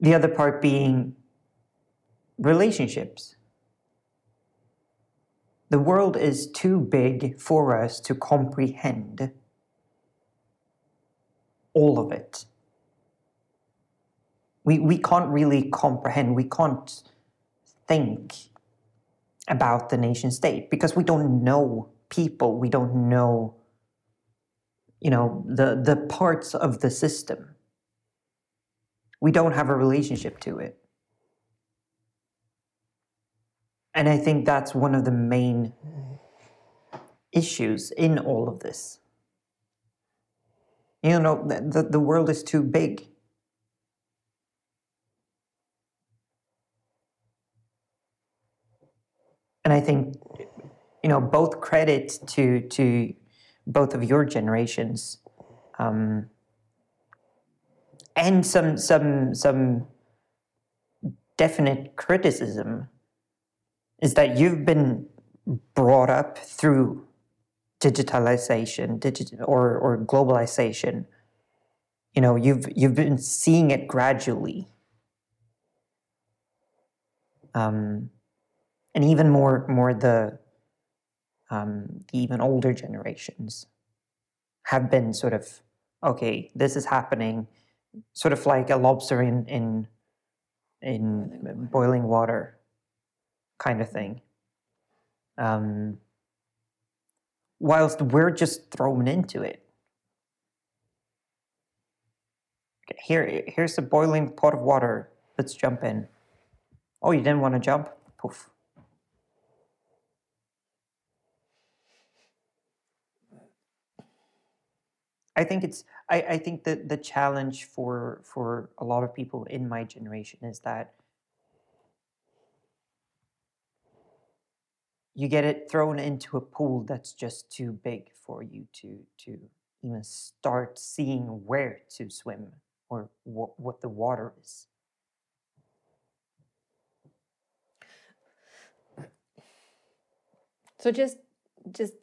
the other part being relationships. The world is too big for us to comprehend all of it. We we can't really comprehend, we can't think about the nation state because we don't know people, we don't know, you know, the, the parts of the system. We don't have a relationship to it. And I think that's one of the main issues in all of this. You know, the, the world is too big. And I think, you know, both credit to to both of your generations, um, and some some some definite criticism is that you've been brought up through digitalization, digit or, or globalization. You know, you've you've been seeing it gradually, um, and even more more the um, the even older generations have been sort of, okay, this is happening, sort of like a lobster in in in boiling water, kind of thing. Um, whilst we're just thrown into it. Here, here's a boiling pot of water. Let's jump in. Oh, you didn't want to jump? Poof. I think it's. I, I think that the challenge for for a lot of people in my generation is that you get it thrown into a pool that's just too big for you to to even start seeing where to swim or what, what the water is. So just just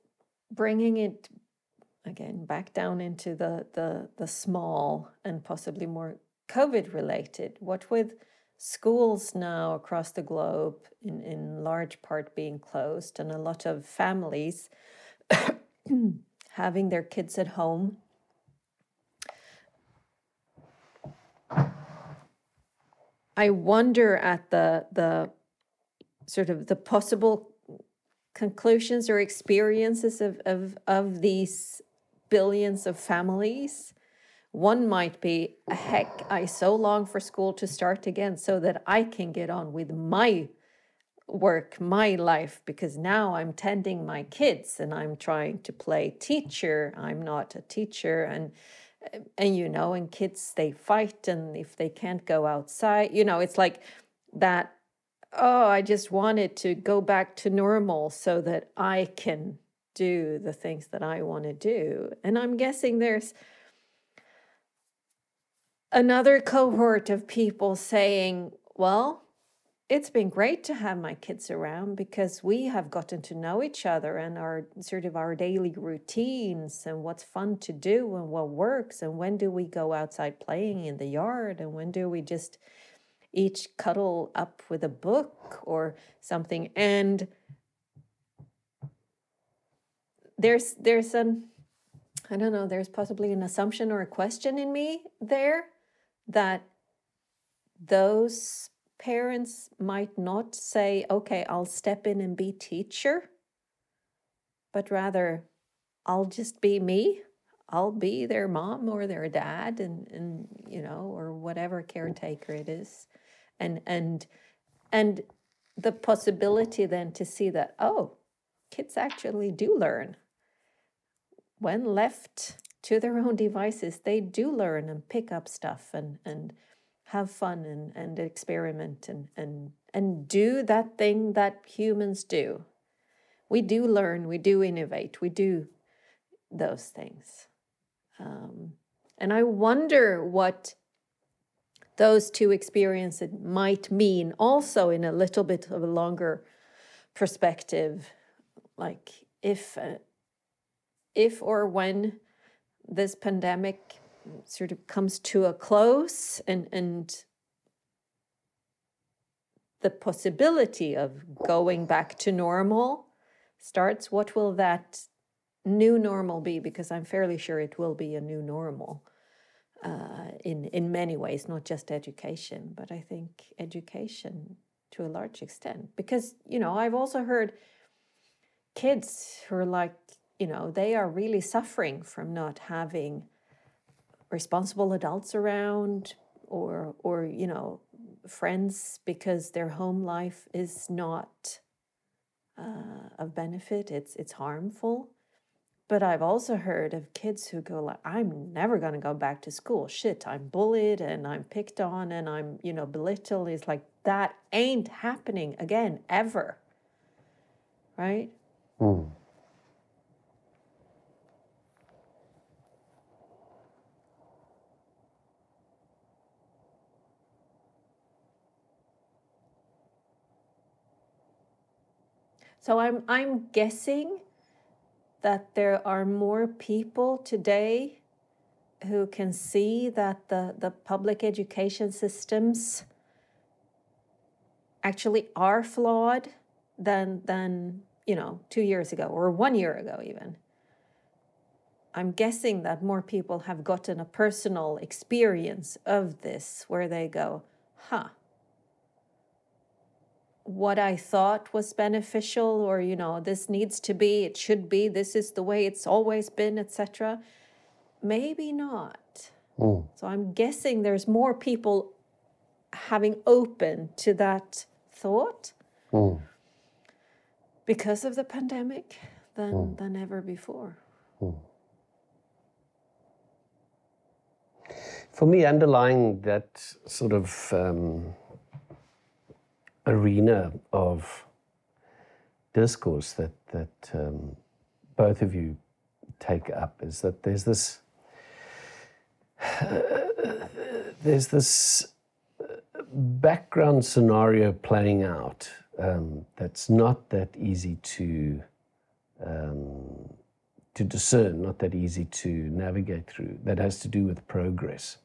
bringing it again back down into the the the small and possibly more COVID related. What with schools now across the globe in, in large part being closed, and a lot of families having their kids at home. I wonder at the the sort of the possible conclusions or experiences of, of, of these billions of families. One might be, heck, I so long for school to start again so that I can get on with my work, my life, because now I'm tending my kids and I'm trying to play teacher. I'm not a teacher. And, and you know, and kids, they fight. And if they can't go outside, you know, it's like that, oh, I just wanted to go back to normal so that I can do the things that I want to do. And I'm guessing there's another cohort of people saying, well, it's been great to have my kids around because we have gotten to know each other and our sort of our daily routines and what's fun to do and what works and when do we go outside playing in the yard and when do we just each cuddle up with a book or something. And there's there's an, I don't know, there's possibly an assumption or a question in me there that those parents might not say, okay, I'll step in and be teacher, but rather I'll just be me. I'll be their mom or their dad and, and you know, or whatever caretaker it is. And and and the possibility then to see that, oh, kids actually do learn. When left to their own devices, they do learn and pick up stuff and and have fun and, and experiment and, and and do that thing that humans do. We do learn, we do innovate, we do those things. Um, and I wonder what those two experiences might mean also in a little bit of a longer perspective, like if, uh, if or when this pandemic sort of comes to a close and, and the possibility of going back to normal starts, what will that new normal be? Because I'm fairly sure it will be a new normal uh, in, in many ways, not just education, but I think education to a large extent. Because, you know, I've also heard kids who are like, you know, they are really suffering from not having responsible adults around or, or you know, friends because their home life is not uh, of benefit. It's it's harmful. But I've also heard of kids who go like, I'm never going to go back to school. Shit, I'm bullied and I'm picked on and I'm, you know, belittled. It's like, that ain't happening again, ever. Right? Mm. So I'm I'm guessing that there are more people today who can see that the, the public education systems actually are flawed than, than, you know, two years ago or one year ago even. I'm guessing that more people have gotten a personal experience of this where they go, huh, what I thought was beneficial or, you know, this needs to be, it should be, this is the way it's always been, et cetera. Maybe not. Mm. So I'm guessing there's more people having open to that thought mm. because of the pandemic than, mm. than ever before. Mm. For me, underlying that sort of Um, arena of discourse that that um, both of you take up is that there's this uh, there's this background scenario playing out um, that's not that easy to um, to discern, not that easy to navigate through, that has to do with progress.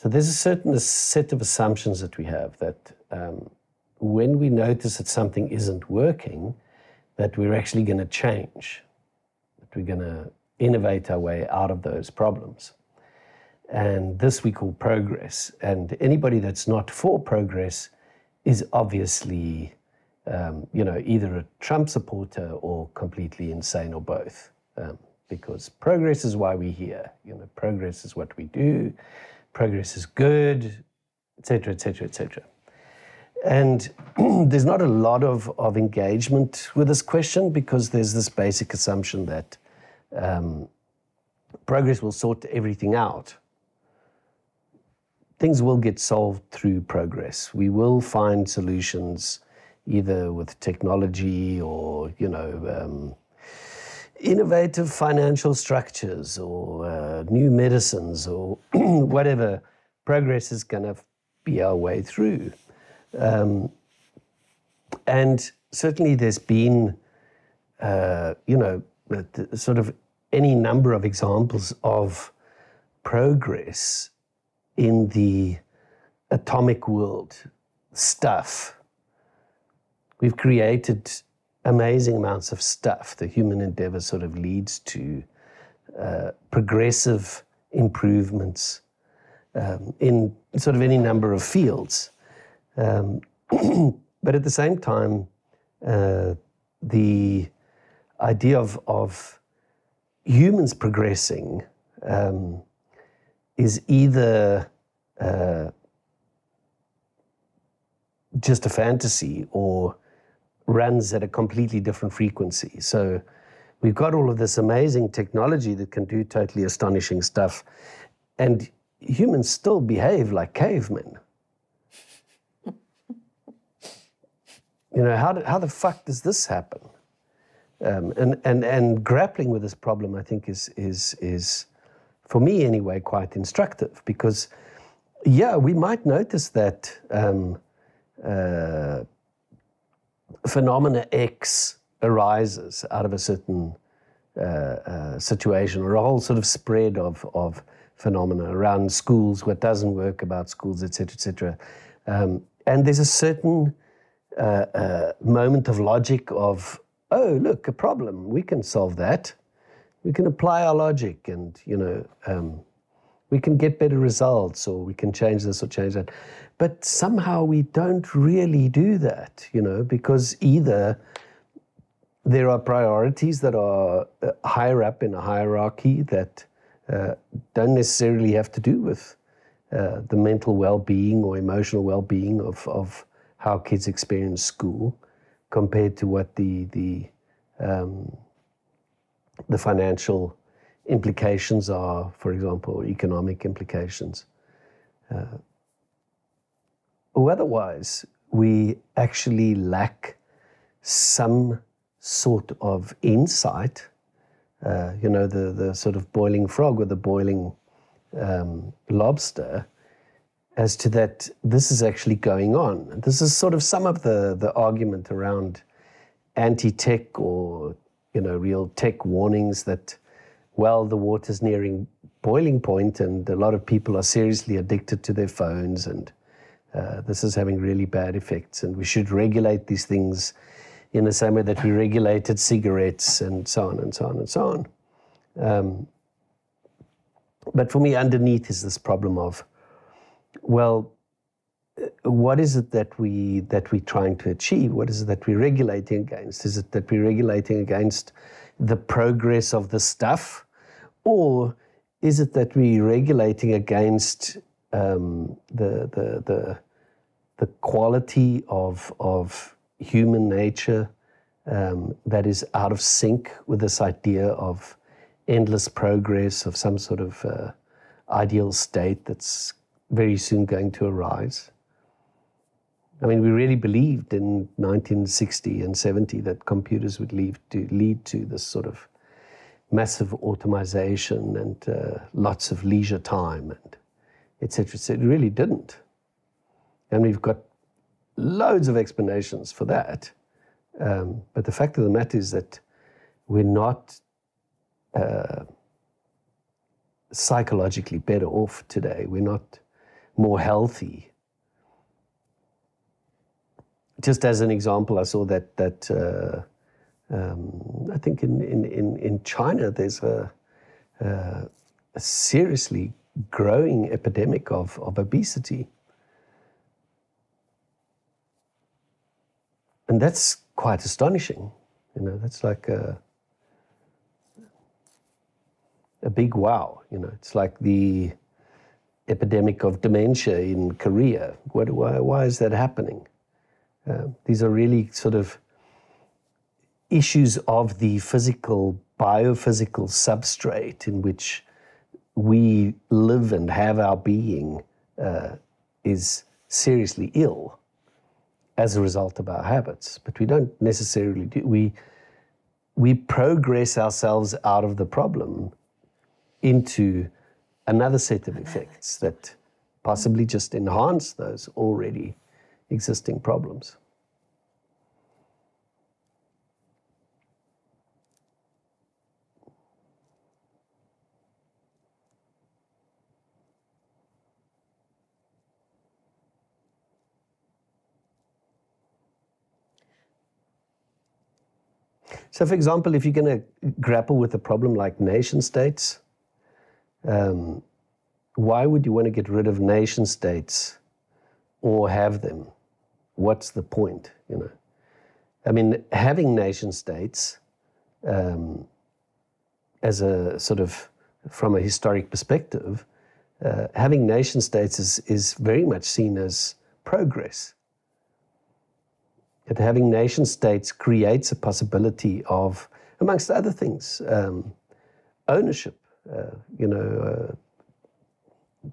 So there's a certain set of assumptions that we have that um, when we notice that something isn't working, that we're actually going to change, that we're going to innovate our way out of those problems. And this we call progress. And anybody that's not for progress is obviously, um, you know, either a Trump supporter or completely insane or both. Um, because progress is why we're here. You know, progress is what we do. Progress is good, et cetera, et cetera, et cetera. And there's not a lot of, of engagement with this question because there's this basic assumption that um, progress will sort everything out. Things will get solved through progress. We will find solutions either with technology or, you know, um, innovative financial structures or uh, new medicines or whatever. Progress is going to be our way through. Um, and certainly there's been, uh, you know, sort of any number of examples of progress in the atomic world stuff. We've created amazing amounts of stuff. The human endeavor sort of leads to uh, progressive improvements um, in sort of any number of fields. Um, but at the same time, uh, the idea of, of humans progressing um, is either uh, just a fantasy or runs at a completely different frequency. So we've got all of this amazing technology that can do totally astonishing stuff, and humans still behave like cavemen. You know, how, do, how the fuck does this happen? Um, and, and and grappling with this problem, I think, is is is, for me anyway, quite instructive because, yeah, we might notice that um, uh, phenomena X arises out of a certain uh, uh, situation or a whole sort of spread of of phenomena around schools, what doesn't work about schools, et cetera, et cetera. Um, and there's a certain uh, uh, moment of logic of, oh, look, a problem, we can solve that. We can apply our logic and, you know, um, we can get better results or we can change this or change that. But somehow we don't really do that, you know, because either there are priorities that are higher up in a hierarchy that uh, don't necessarily have to do with uh, the mental well-being or emotional well-being of, of how kids experience school, compared to what the the um, the financial implications are, for example, or economic implications. Uh, or otherwise, we actually lack some sort of insight. Uh, you know, the the sort of boiling frog or the boiling um, lobster, as to that this is actually going on. This is sort of some of the, the argument around anti-tech or, you know, real tech warnings that, well, the water's nearing boiling point and a lot of people are seriously addicted to their phones and uh, this is having really bad effects and we should regulate these things in the same way that we regulated cigarettes and so on and so on and so on. Um, but for me, underneath is this problem of, well, what is it that we that we're trying to achieve? What is it that we're regulating against? Is it that we're regulating against the progress of the stuff, or is it that we're regulating against um, the, the the the quality of of human nature um, that is out of sync with this idea of endless progress, of some sort of uh, ideal state that's very soon going to arise? I mean, we really believed in nineteen sixty and seventy that computers would lead to, lead to this sort of massive automation and uh, lots of leisure time and et cetera, et cetera. It really didn't. And we've got loads of explanations for that. Um, but the fact of the matter is that we're not uh, psychologically better off today. We're not more healthy. Just as an example, I saw that that uh, um, I think in, in, in, in China there's a, uh, a seriously growing epidemic of, of obesity. And that's quite astonishing. You know, that's like a, a big wow. You know, it's like the epidemic of dementia in Korea. What, why, why is that happening? Uh, these are really sort of issues of the physical, biophysical substrate in which we live and have our being uh, is seriously ill as a result of our habits. But we don't necessarily do, we, we progress ourselves out of the problem into another set of effects that possibly just enhance those already existing problems. So, for example, if you're going to grapple with a problem like nation states, um, why would you want to get rid of nation states or have them? What's the point, you know? I mean, having nation states um, as a sort of, from a historic perspective, uh, having nation states is, is very much seen as progress. That having nation states creates a possibility of, amongst other things, um, ownership, uh, you know, uh,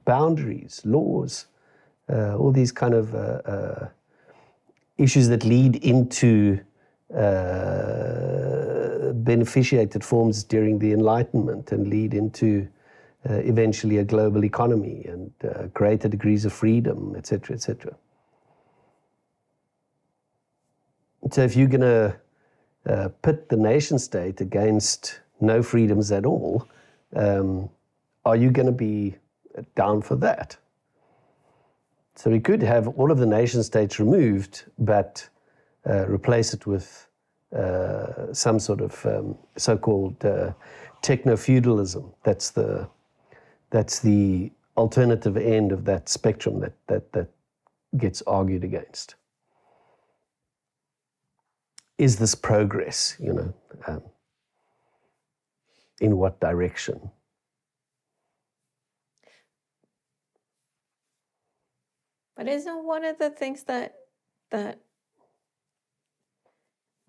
boundaries, laws, uh, all these kind of, uh, uh, issues that lead into uh, beneficiated forms during the Enlightenment and lead into uh, eventually a global economy and uh, greater degrees of freedom, et cetera, et cetera. So if you're gonna uh, pit the nation state against no freedoms at all, um, are you gonna be down for that? So we could have all of the nation states removed, but uh, replace it with uh, some sort of um, so-called uh, techno-feudalism. That's the that's the alternative end of that spectrum that that that gets argued against. Is this progress? You know, um, in what direction? But isn't one of the things that that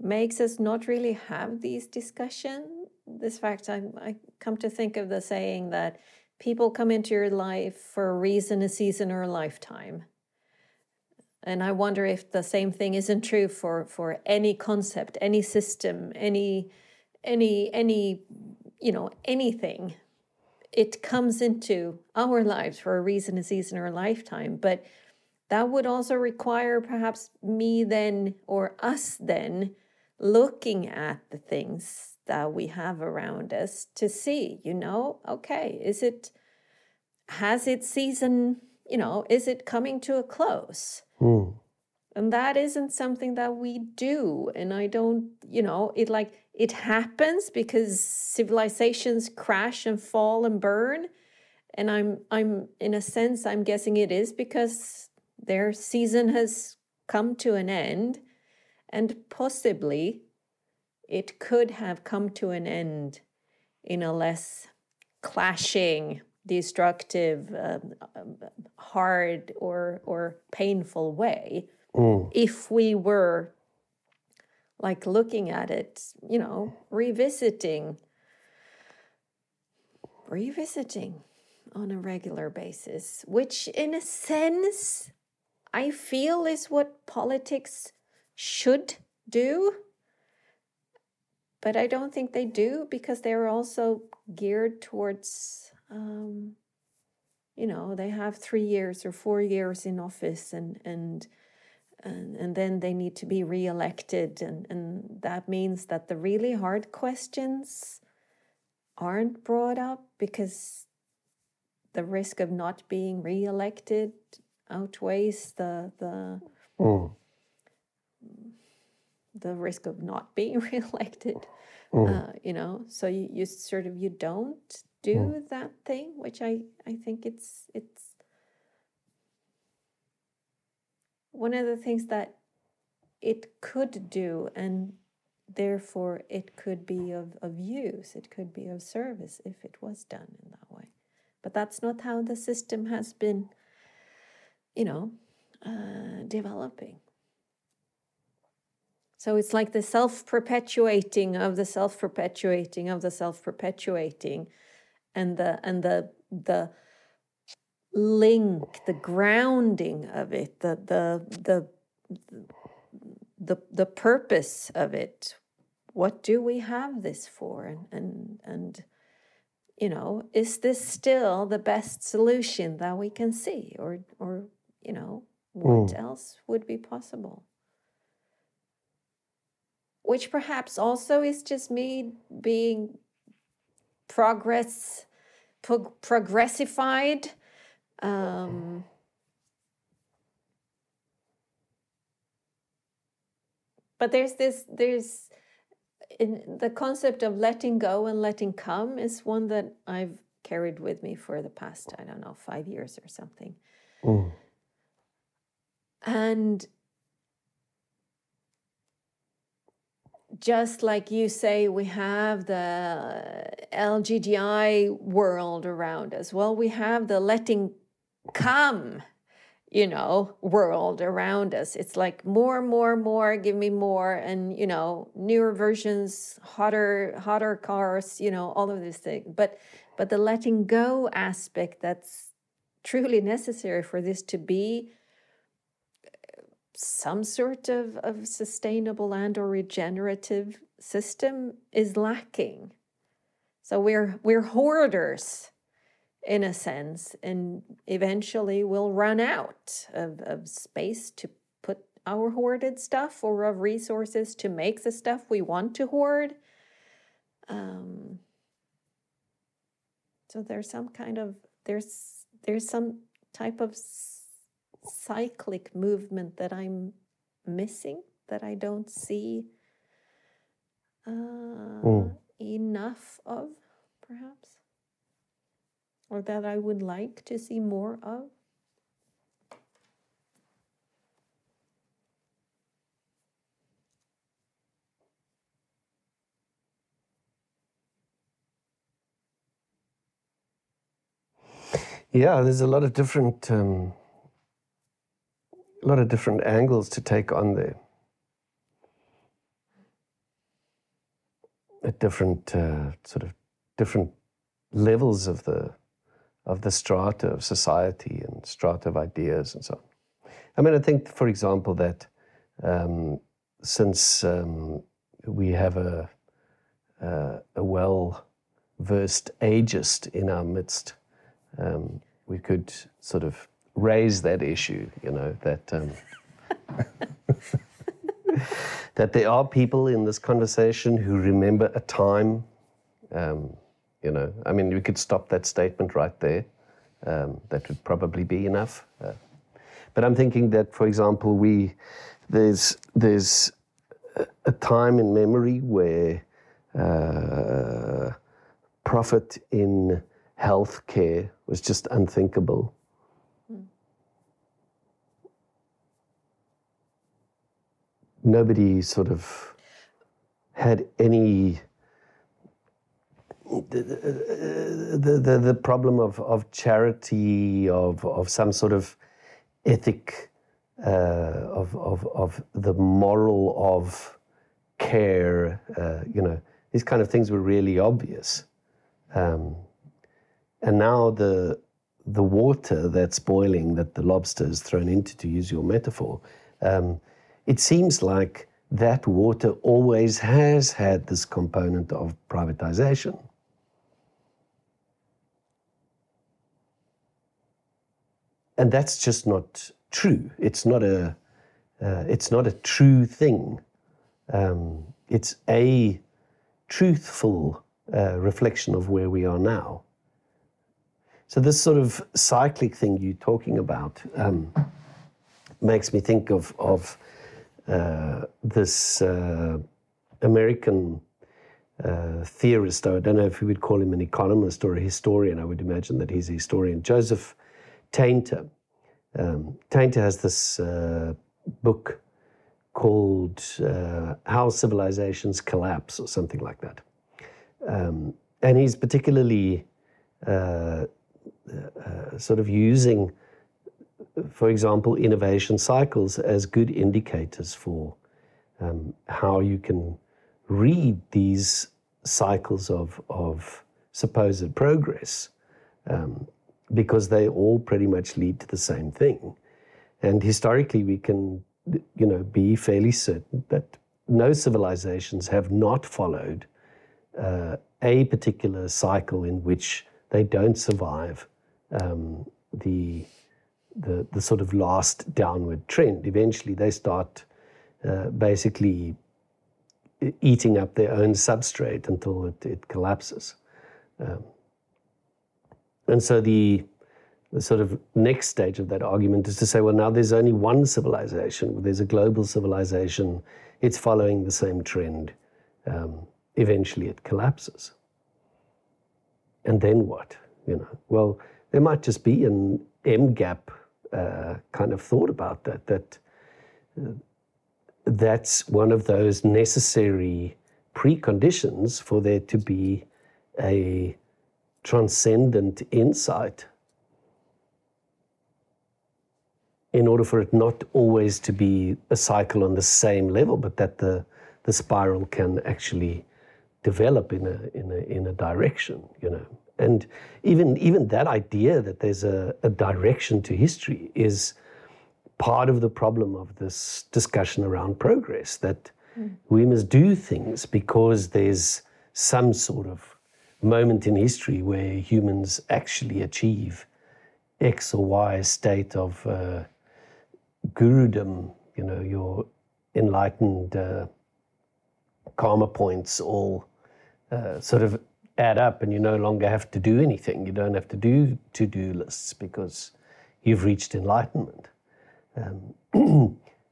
makes us not really have these discussions, this fact, I, I come to think of the saying that people come into your life for a reason, a season, or a lifetime. And I wonder if the same thing isn't true for, for any concept, any system, any, any, any, you know, anything. It comes into our lives for a reason, a season, or a lifetime, but that would also require perhaps me then, or us then, looking at the things that we have around us to see, you know, okay, is it, has its season, you know, is it coming to a close? Mm. And that isn't something that we do. And I don't, you know, it like, it happens because civilizations crash and fall and burn. And I'm, I'm in a sense, I'm guessing it is because their season has come to an end, and possibly it could have come to an end in a less clashing, destructive, um, hard or or painful way. Mm. If we were like looking at it, you know, revisiting, revisiting on a regular basis, which in a sense, I feel is what politics should do, but I don't think they do because they're also geared towards, um, you know, they have three years or four years in office and and and, and then they need to be re-elected. And, and that means that the really hard questions aren't brought up because the risk of not being reelected outweighs the the mm. the risk of not being reelected. Mm. Uh, you know, so you, you sort of you don't do mm. that thing, which I, I think it's it's one of the things that it could do, and therefore it could be of, of use, it could be of service if it was done in that way. But that's not how the system has been, you know, uh, developing. So it's like the self-perpetuating of the self-perpetuating of the self-perpetuating, and the and the the link, the grounding of it, the the the the the purpose of it. What do we have this for? And and and you know, is this still the best solution that we can see, or or you know, what mm. else would be possible? Which perhaps also is just me being progress, pro- progressified. Um, but there's this, there's in the concept of letting go and letting come is one that I've carried with me for the past, I don't know, five years or something. Mm. And just like you say, we have the L G B T I world around us. Well, we have the letting come, you know, world around us. It's like more, more, more, give me more. And, you know, newer versions, hotter, hotter cars, you know, all of these things. But, but the letting go aspect that's truly necessary for this to be some sort of, of sustainable and or regenerative system is lacking. So we're we're hoarders in a sense, and eventually we'll run out of, of space to put our hoarded stuff or of resources to make the stuff we want to hoard. Um, so there's some kind of there's there's some type of cyclic movement that I'm missing, that I don't see uh, mm. enough of, perhaps, or that I would like to see more of. Yeah, there's a lot of different um A lot of different angles to take on there at different uh, sort of different levels of the of the strata of society and strata of ideas and so on. I mean, I think, for example, that um, since um, we have a uh, a well-versed ageist in our midst, um, we could sort of raise that issue, you know, that um, that there are people in this conversation who remember a time, um, you know, I mean, we could stop that statement right there. Um, that would probably be enough. Uh, but I'm thinking that, for example, we there's there's a time in memory where uh, profit in healthcare was just unthinkable. Nobody sort of had any, the the, the, the problem of, of charity, of, of some sort of ethic, uh, of, of of the moral of care, uh, you know, these kind of things were really obvious. Um, and now the the water that's boiling, that the lobster is thrown into, to use your metaphor, um, it seems like that water always has had this component of privatization. And that's just not true. It's not a, uh, it's not a true thing. Um, it's a truthful uh, reflection of where we are now. So this sort of cyclic thing you're talking about um, makes me think of, of uh, this uh, American uh, theorist, I don't know if you would call him an economist or a historian, I would imagine that he's a historian, Joseph Tainter. Um, Tainter has this uh, book called uh, How Civilizations Collapse or something like that. Um, and he's particularly uh, uh, sort of using, for example, innovation cycles as good indicators for um, how you can read these cycles of, of supposed progress, um, because they all pretty much lead to the same thing. And historically, we can, you know, be fairly certain that no civilizations have not followed Uh, a particular cycle in which they don't survive um, the, the the sort of last downward trend. Eventually they start uh, basically eating up their own substrate until it, it collapses. Um, and so the, the sort of next stage of that argument is to say, well, now there's only one civilization, there's a global civilization, it's following the same trend. Um, Eventually it collapses. And then what? You know, well, there might just be an M gap uh, kind of thought about that, that uh, that's one of those necessary preconditions for there to be a transcendent insight in order for it not always to be a cycle on the same level, but that the, the spiral can actually develop in a in a in a direction, you know, and even even that idea that there's a, a direction to history is part of the problem of this discussion around progress. That mm. we must do things because there's some sort of moment in history where humans actually achieve X or Y state of uh, gurudom, you know, your enlightened uh, karma points all uh, sort of add up and you no longer have to do anything. You don't have to do to-do lists because you've reached enlightenment. Um,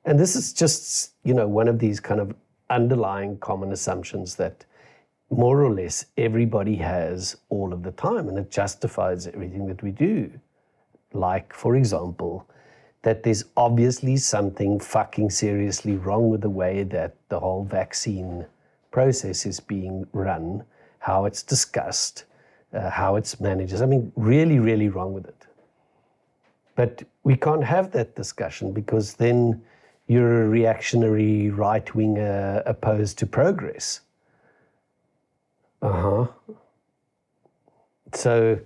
and this is just, you know, one of these kind of underlying common assumptions that more or less everybody has all of the time, and it justifies everything that we do. Like, for example, that there's obviously something fucking seriously wrong with the way that the whole vaccine process is being run, how it's discussed, uh, how it's managed. I mean, really, really wrong with it. But we can't have that discussion because then you're a reactionary right-winger opposed to progress. Uh-huh. So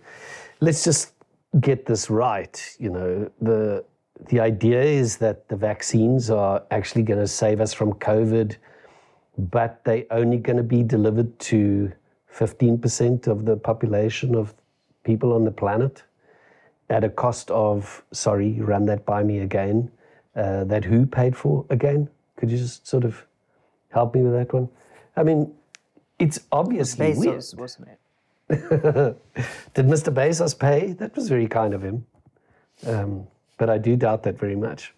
let's just get this right, you know, the... The idea is that the vaccines are actually going to save us from COVID, but they're only going to be delivered to fifteen percent of the population of people on the planet at a cost of, sorry, run that by me again, uh, that who paid for again? Could you just sort of help me with that one? I mean, it's obviously weird. Bezos, wasn't it? Did Mister Bezos pay? That was very kind of him. Um, But I do doubt that very much.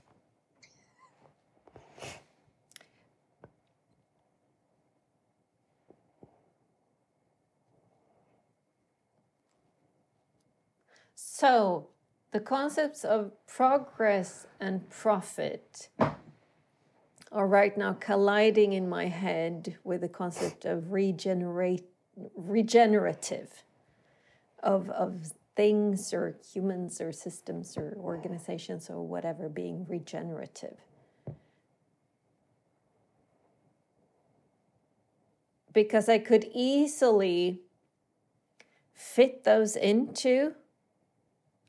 So the concepts of progress and profit are right now colliding in my head with the concept of regenerate, regenerative, of of. things or humans or systems or organizations or whatever being regenerative. Because I could easily fit those into,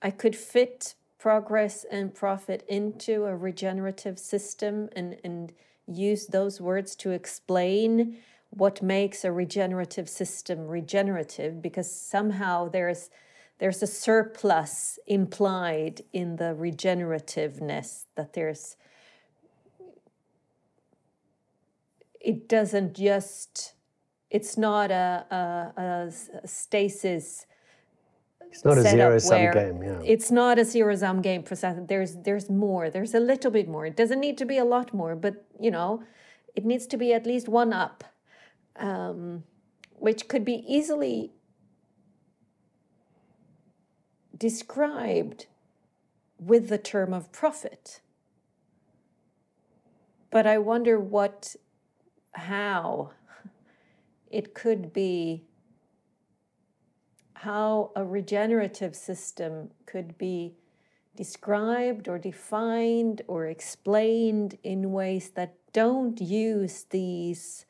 I could fit progress and profit into a regenerative system and, and use those words to explain what makes a regenerative system regenerative, because somehow there's There's a surplus implied in the regenerativeness, that there's, it doesn't just, it's not a, a, a stasis It's not a zero-sum game, yeah. It's not a zero-sum game for Saturn. There's there's more. There's a little bit more. It doesn't need to be a lot more, but, you know, it needs to be at least one up, um, which could be easily described with the term of profit. But I wonder what, how it could be, how a regenerative system could be described or defined or explained in ways that don't use these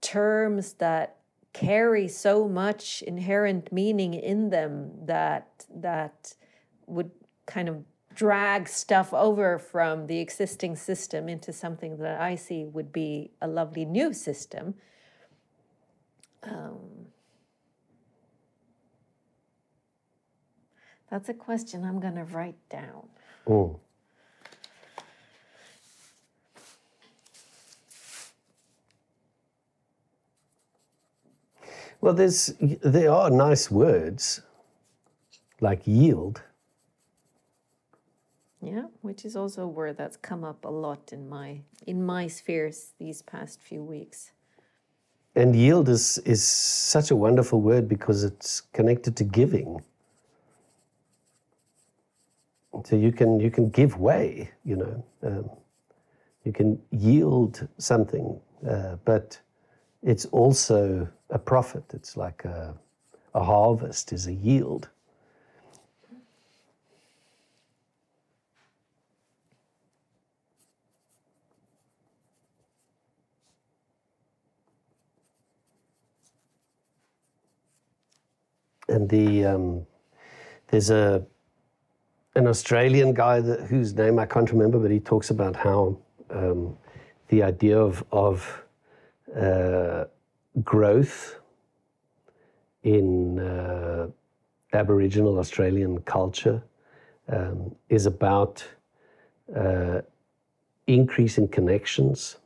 terms that carry so much inherent meaning in them that that would kind of drag stuff over from the existing system into something that I see would be a lovely new system. Um, that's a question I'm going to write down. Oh. Well, there's there are nice words like yield. Yeah, which is also a word that's come up a lot in my in my spheres these past few weeks. And yield is, is such a wonderful word because it's connected to giving. So you can you can give way, you know, um, you can yield something, uh, but it's also a profit. It's like a, a harvest is a yield. And the um, there's a an Australian guy that, whose name I can't remember, but he talks about how um, the idea of of uh, growth in uh, Aboriginal Australian culture um, is about uh, increase in connections.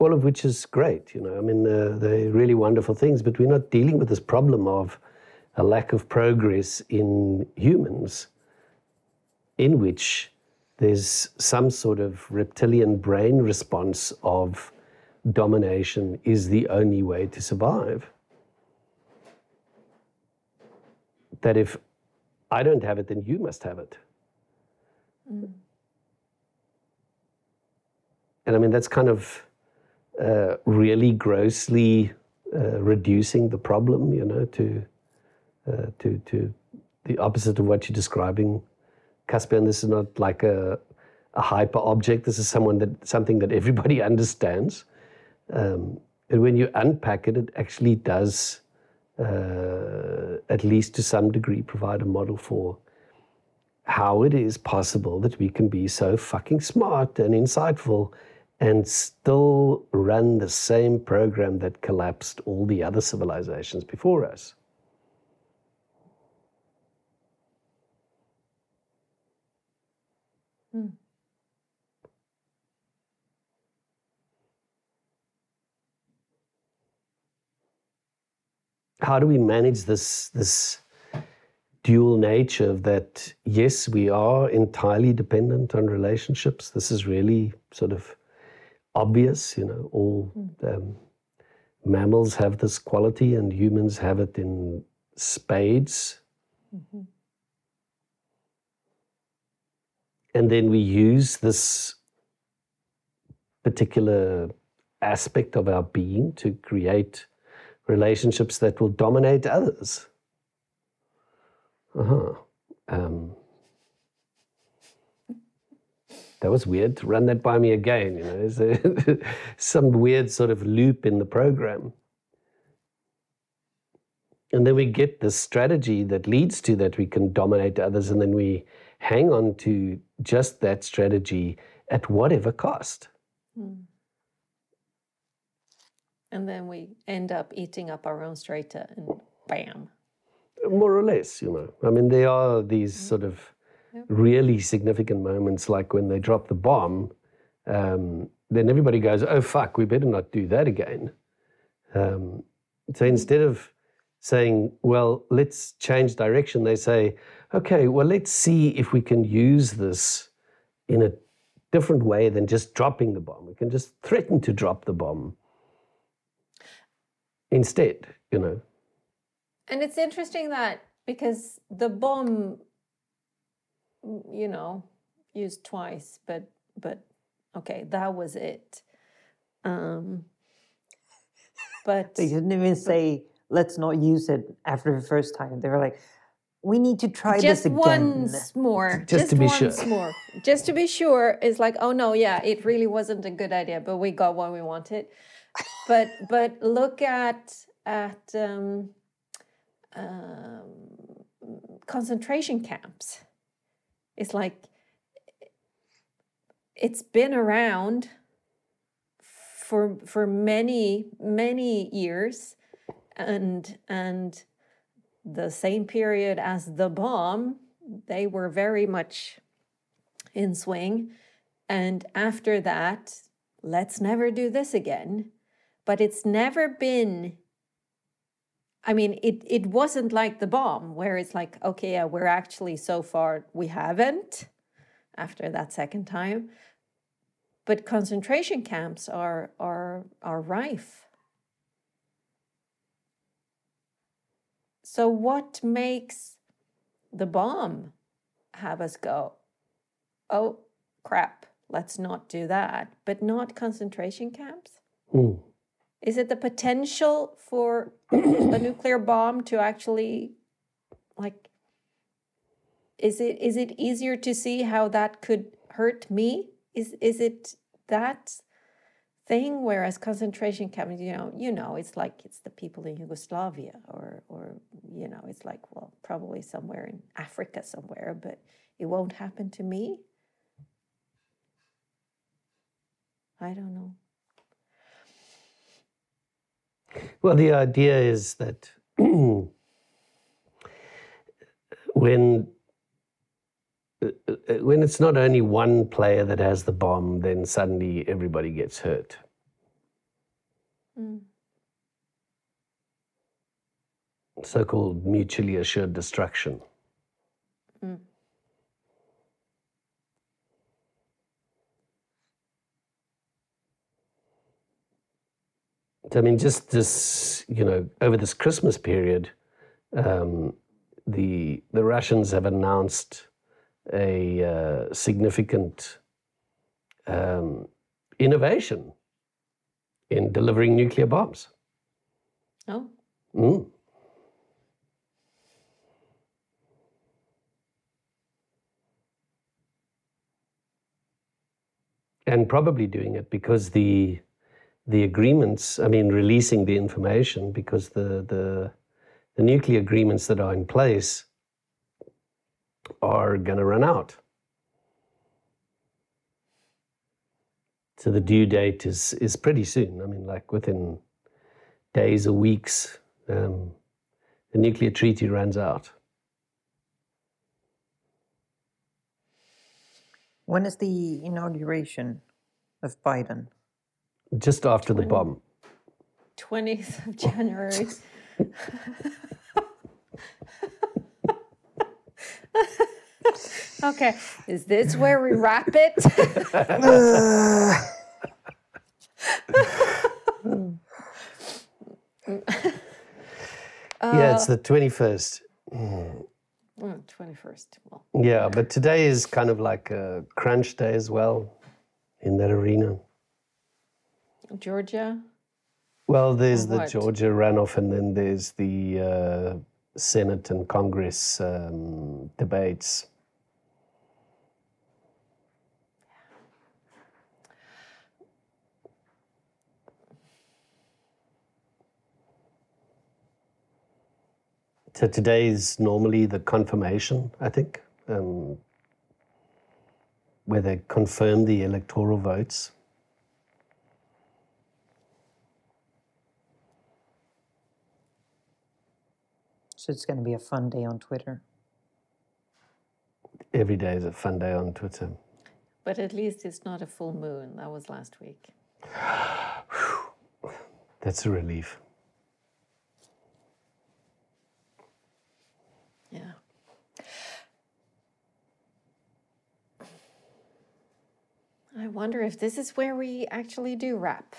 All of which is great, you know. I mean, uh, they're really wonderful things, but we're not dealing with this problem of a lack of progress in humans, in which there's some sort of reptilian brain response of domination is the only way to survive. That if I don't have it, then you must have it. Mm. And I mean, that's kind of Uh, really grossly uh, reducing the problem, you know, to uh, to to the opposite of what you're describing, Caspian. This is not like a, a hyper object. This is someone that something that everybody understands. Um, and when you unpack it, it actually does, uh, at least to some degree, provide a model for how it is possible that we can be so fucking smart and insightful and still run the same program that collapsed all the other civilizations before us. Hmm. How do we manage this, this dual nature of that, yes, we are entirely dependent on relationships? This is really sort of obvious, you know, all um, mammals have this quality and humans have it in spades. Mm-hmm. And then we use this particular aspect of our being to create relationships that will dominate others. Uh-huh. Um, That was weird to run that by me again, you know. There's some weird sort of loop in the program. And then we get this strategy that leads to that we can dominate others, and then we hang on to just that strategy at whatever cost. Mm. And then we end up eating up our own strata and bam. More or less, you know. I mean, there are these mm. sort of really significant moments, like when they drop the bomb, um, then everybody goes, oh, fuck, we better not do that again. Um, so instead of saying, well, let's change direction, they say, okay, well, let's see if we can use this in a different way than just dropping the bomb. We can just threaten to drop the bomb instead, you know. And it's interesting that because the bomb, you know, used twice, but but okay, that was it. Um, but they didn't even say, let's not use it after the first time. They were like, we need to try just this again. Once more. Just, just to be once sure. More. Just to be sure. It's like, oh no, yeah, it really wasn't a good idea, but we got what we wanted. But but look at at um, um, concentration camps. It's like, it's been around for for many, many years, and and the same period as the bomb, they were very much in swing. And after that, let's never do this again. But it's never been, I mean, it, it wasn't like the bomb where it's like, okay, yeah, we're actually so far, we haven't after that second time. But concentration camps are are are rife. So what makes the bomb have us go, oh, crap, let's not do that, but not concentration camps? Mm. Is it the potential for a nuclear bomb to actually, like, is it is it easier to see how that could hurt me? Is is it that thing? Whereas concentration camps, you know, you know, it's like it's the people in Yugoslavia, or or you know, it's like, well, probably somewhere in Africa somewhere, but it won't happen to me. I don't know. Well, the idea is that when when it's not only one player that has the bomb, then suddenly everybody gets hurt. Mm. So-called mutually assured destruction. Mm. I mean, just this, you know, over this Christmas period, um, the the Russians have announced a uh, significant um, innovation in delivering nuclear bombs. Oh. Mm. And probably doing it because the the agreements, I mean, releasing the information, because the, the the nuclear agreements that are in place are gonna run out. So the due date is is pretty soon. I mean, like within days or weeks, um, the nuclear treaty runs out. When is the inauguration of Biden? Just after the bomb. twentieth of January. Okay, is this where we wrap it? Yeah, it's the twenty-first. Mm. Oh, twenty-first. Well. Yeah, but today is kind of like a crunch day as well in that arena. Georgia? Well, there's the Georgia runoff, and then there's the uh, Senate and Congress um, debates. So today's normally the confirmation, I think, um, where they confirm the electoral votes. So it's going to be a fun day on Twitter. Every day is a fun day on Twitter. But at least it's not a full moon. That was last week. That's a relief. Yeah. I wonder if this is where we actually do wrap.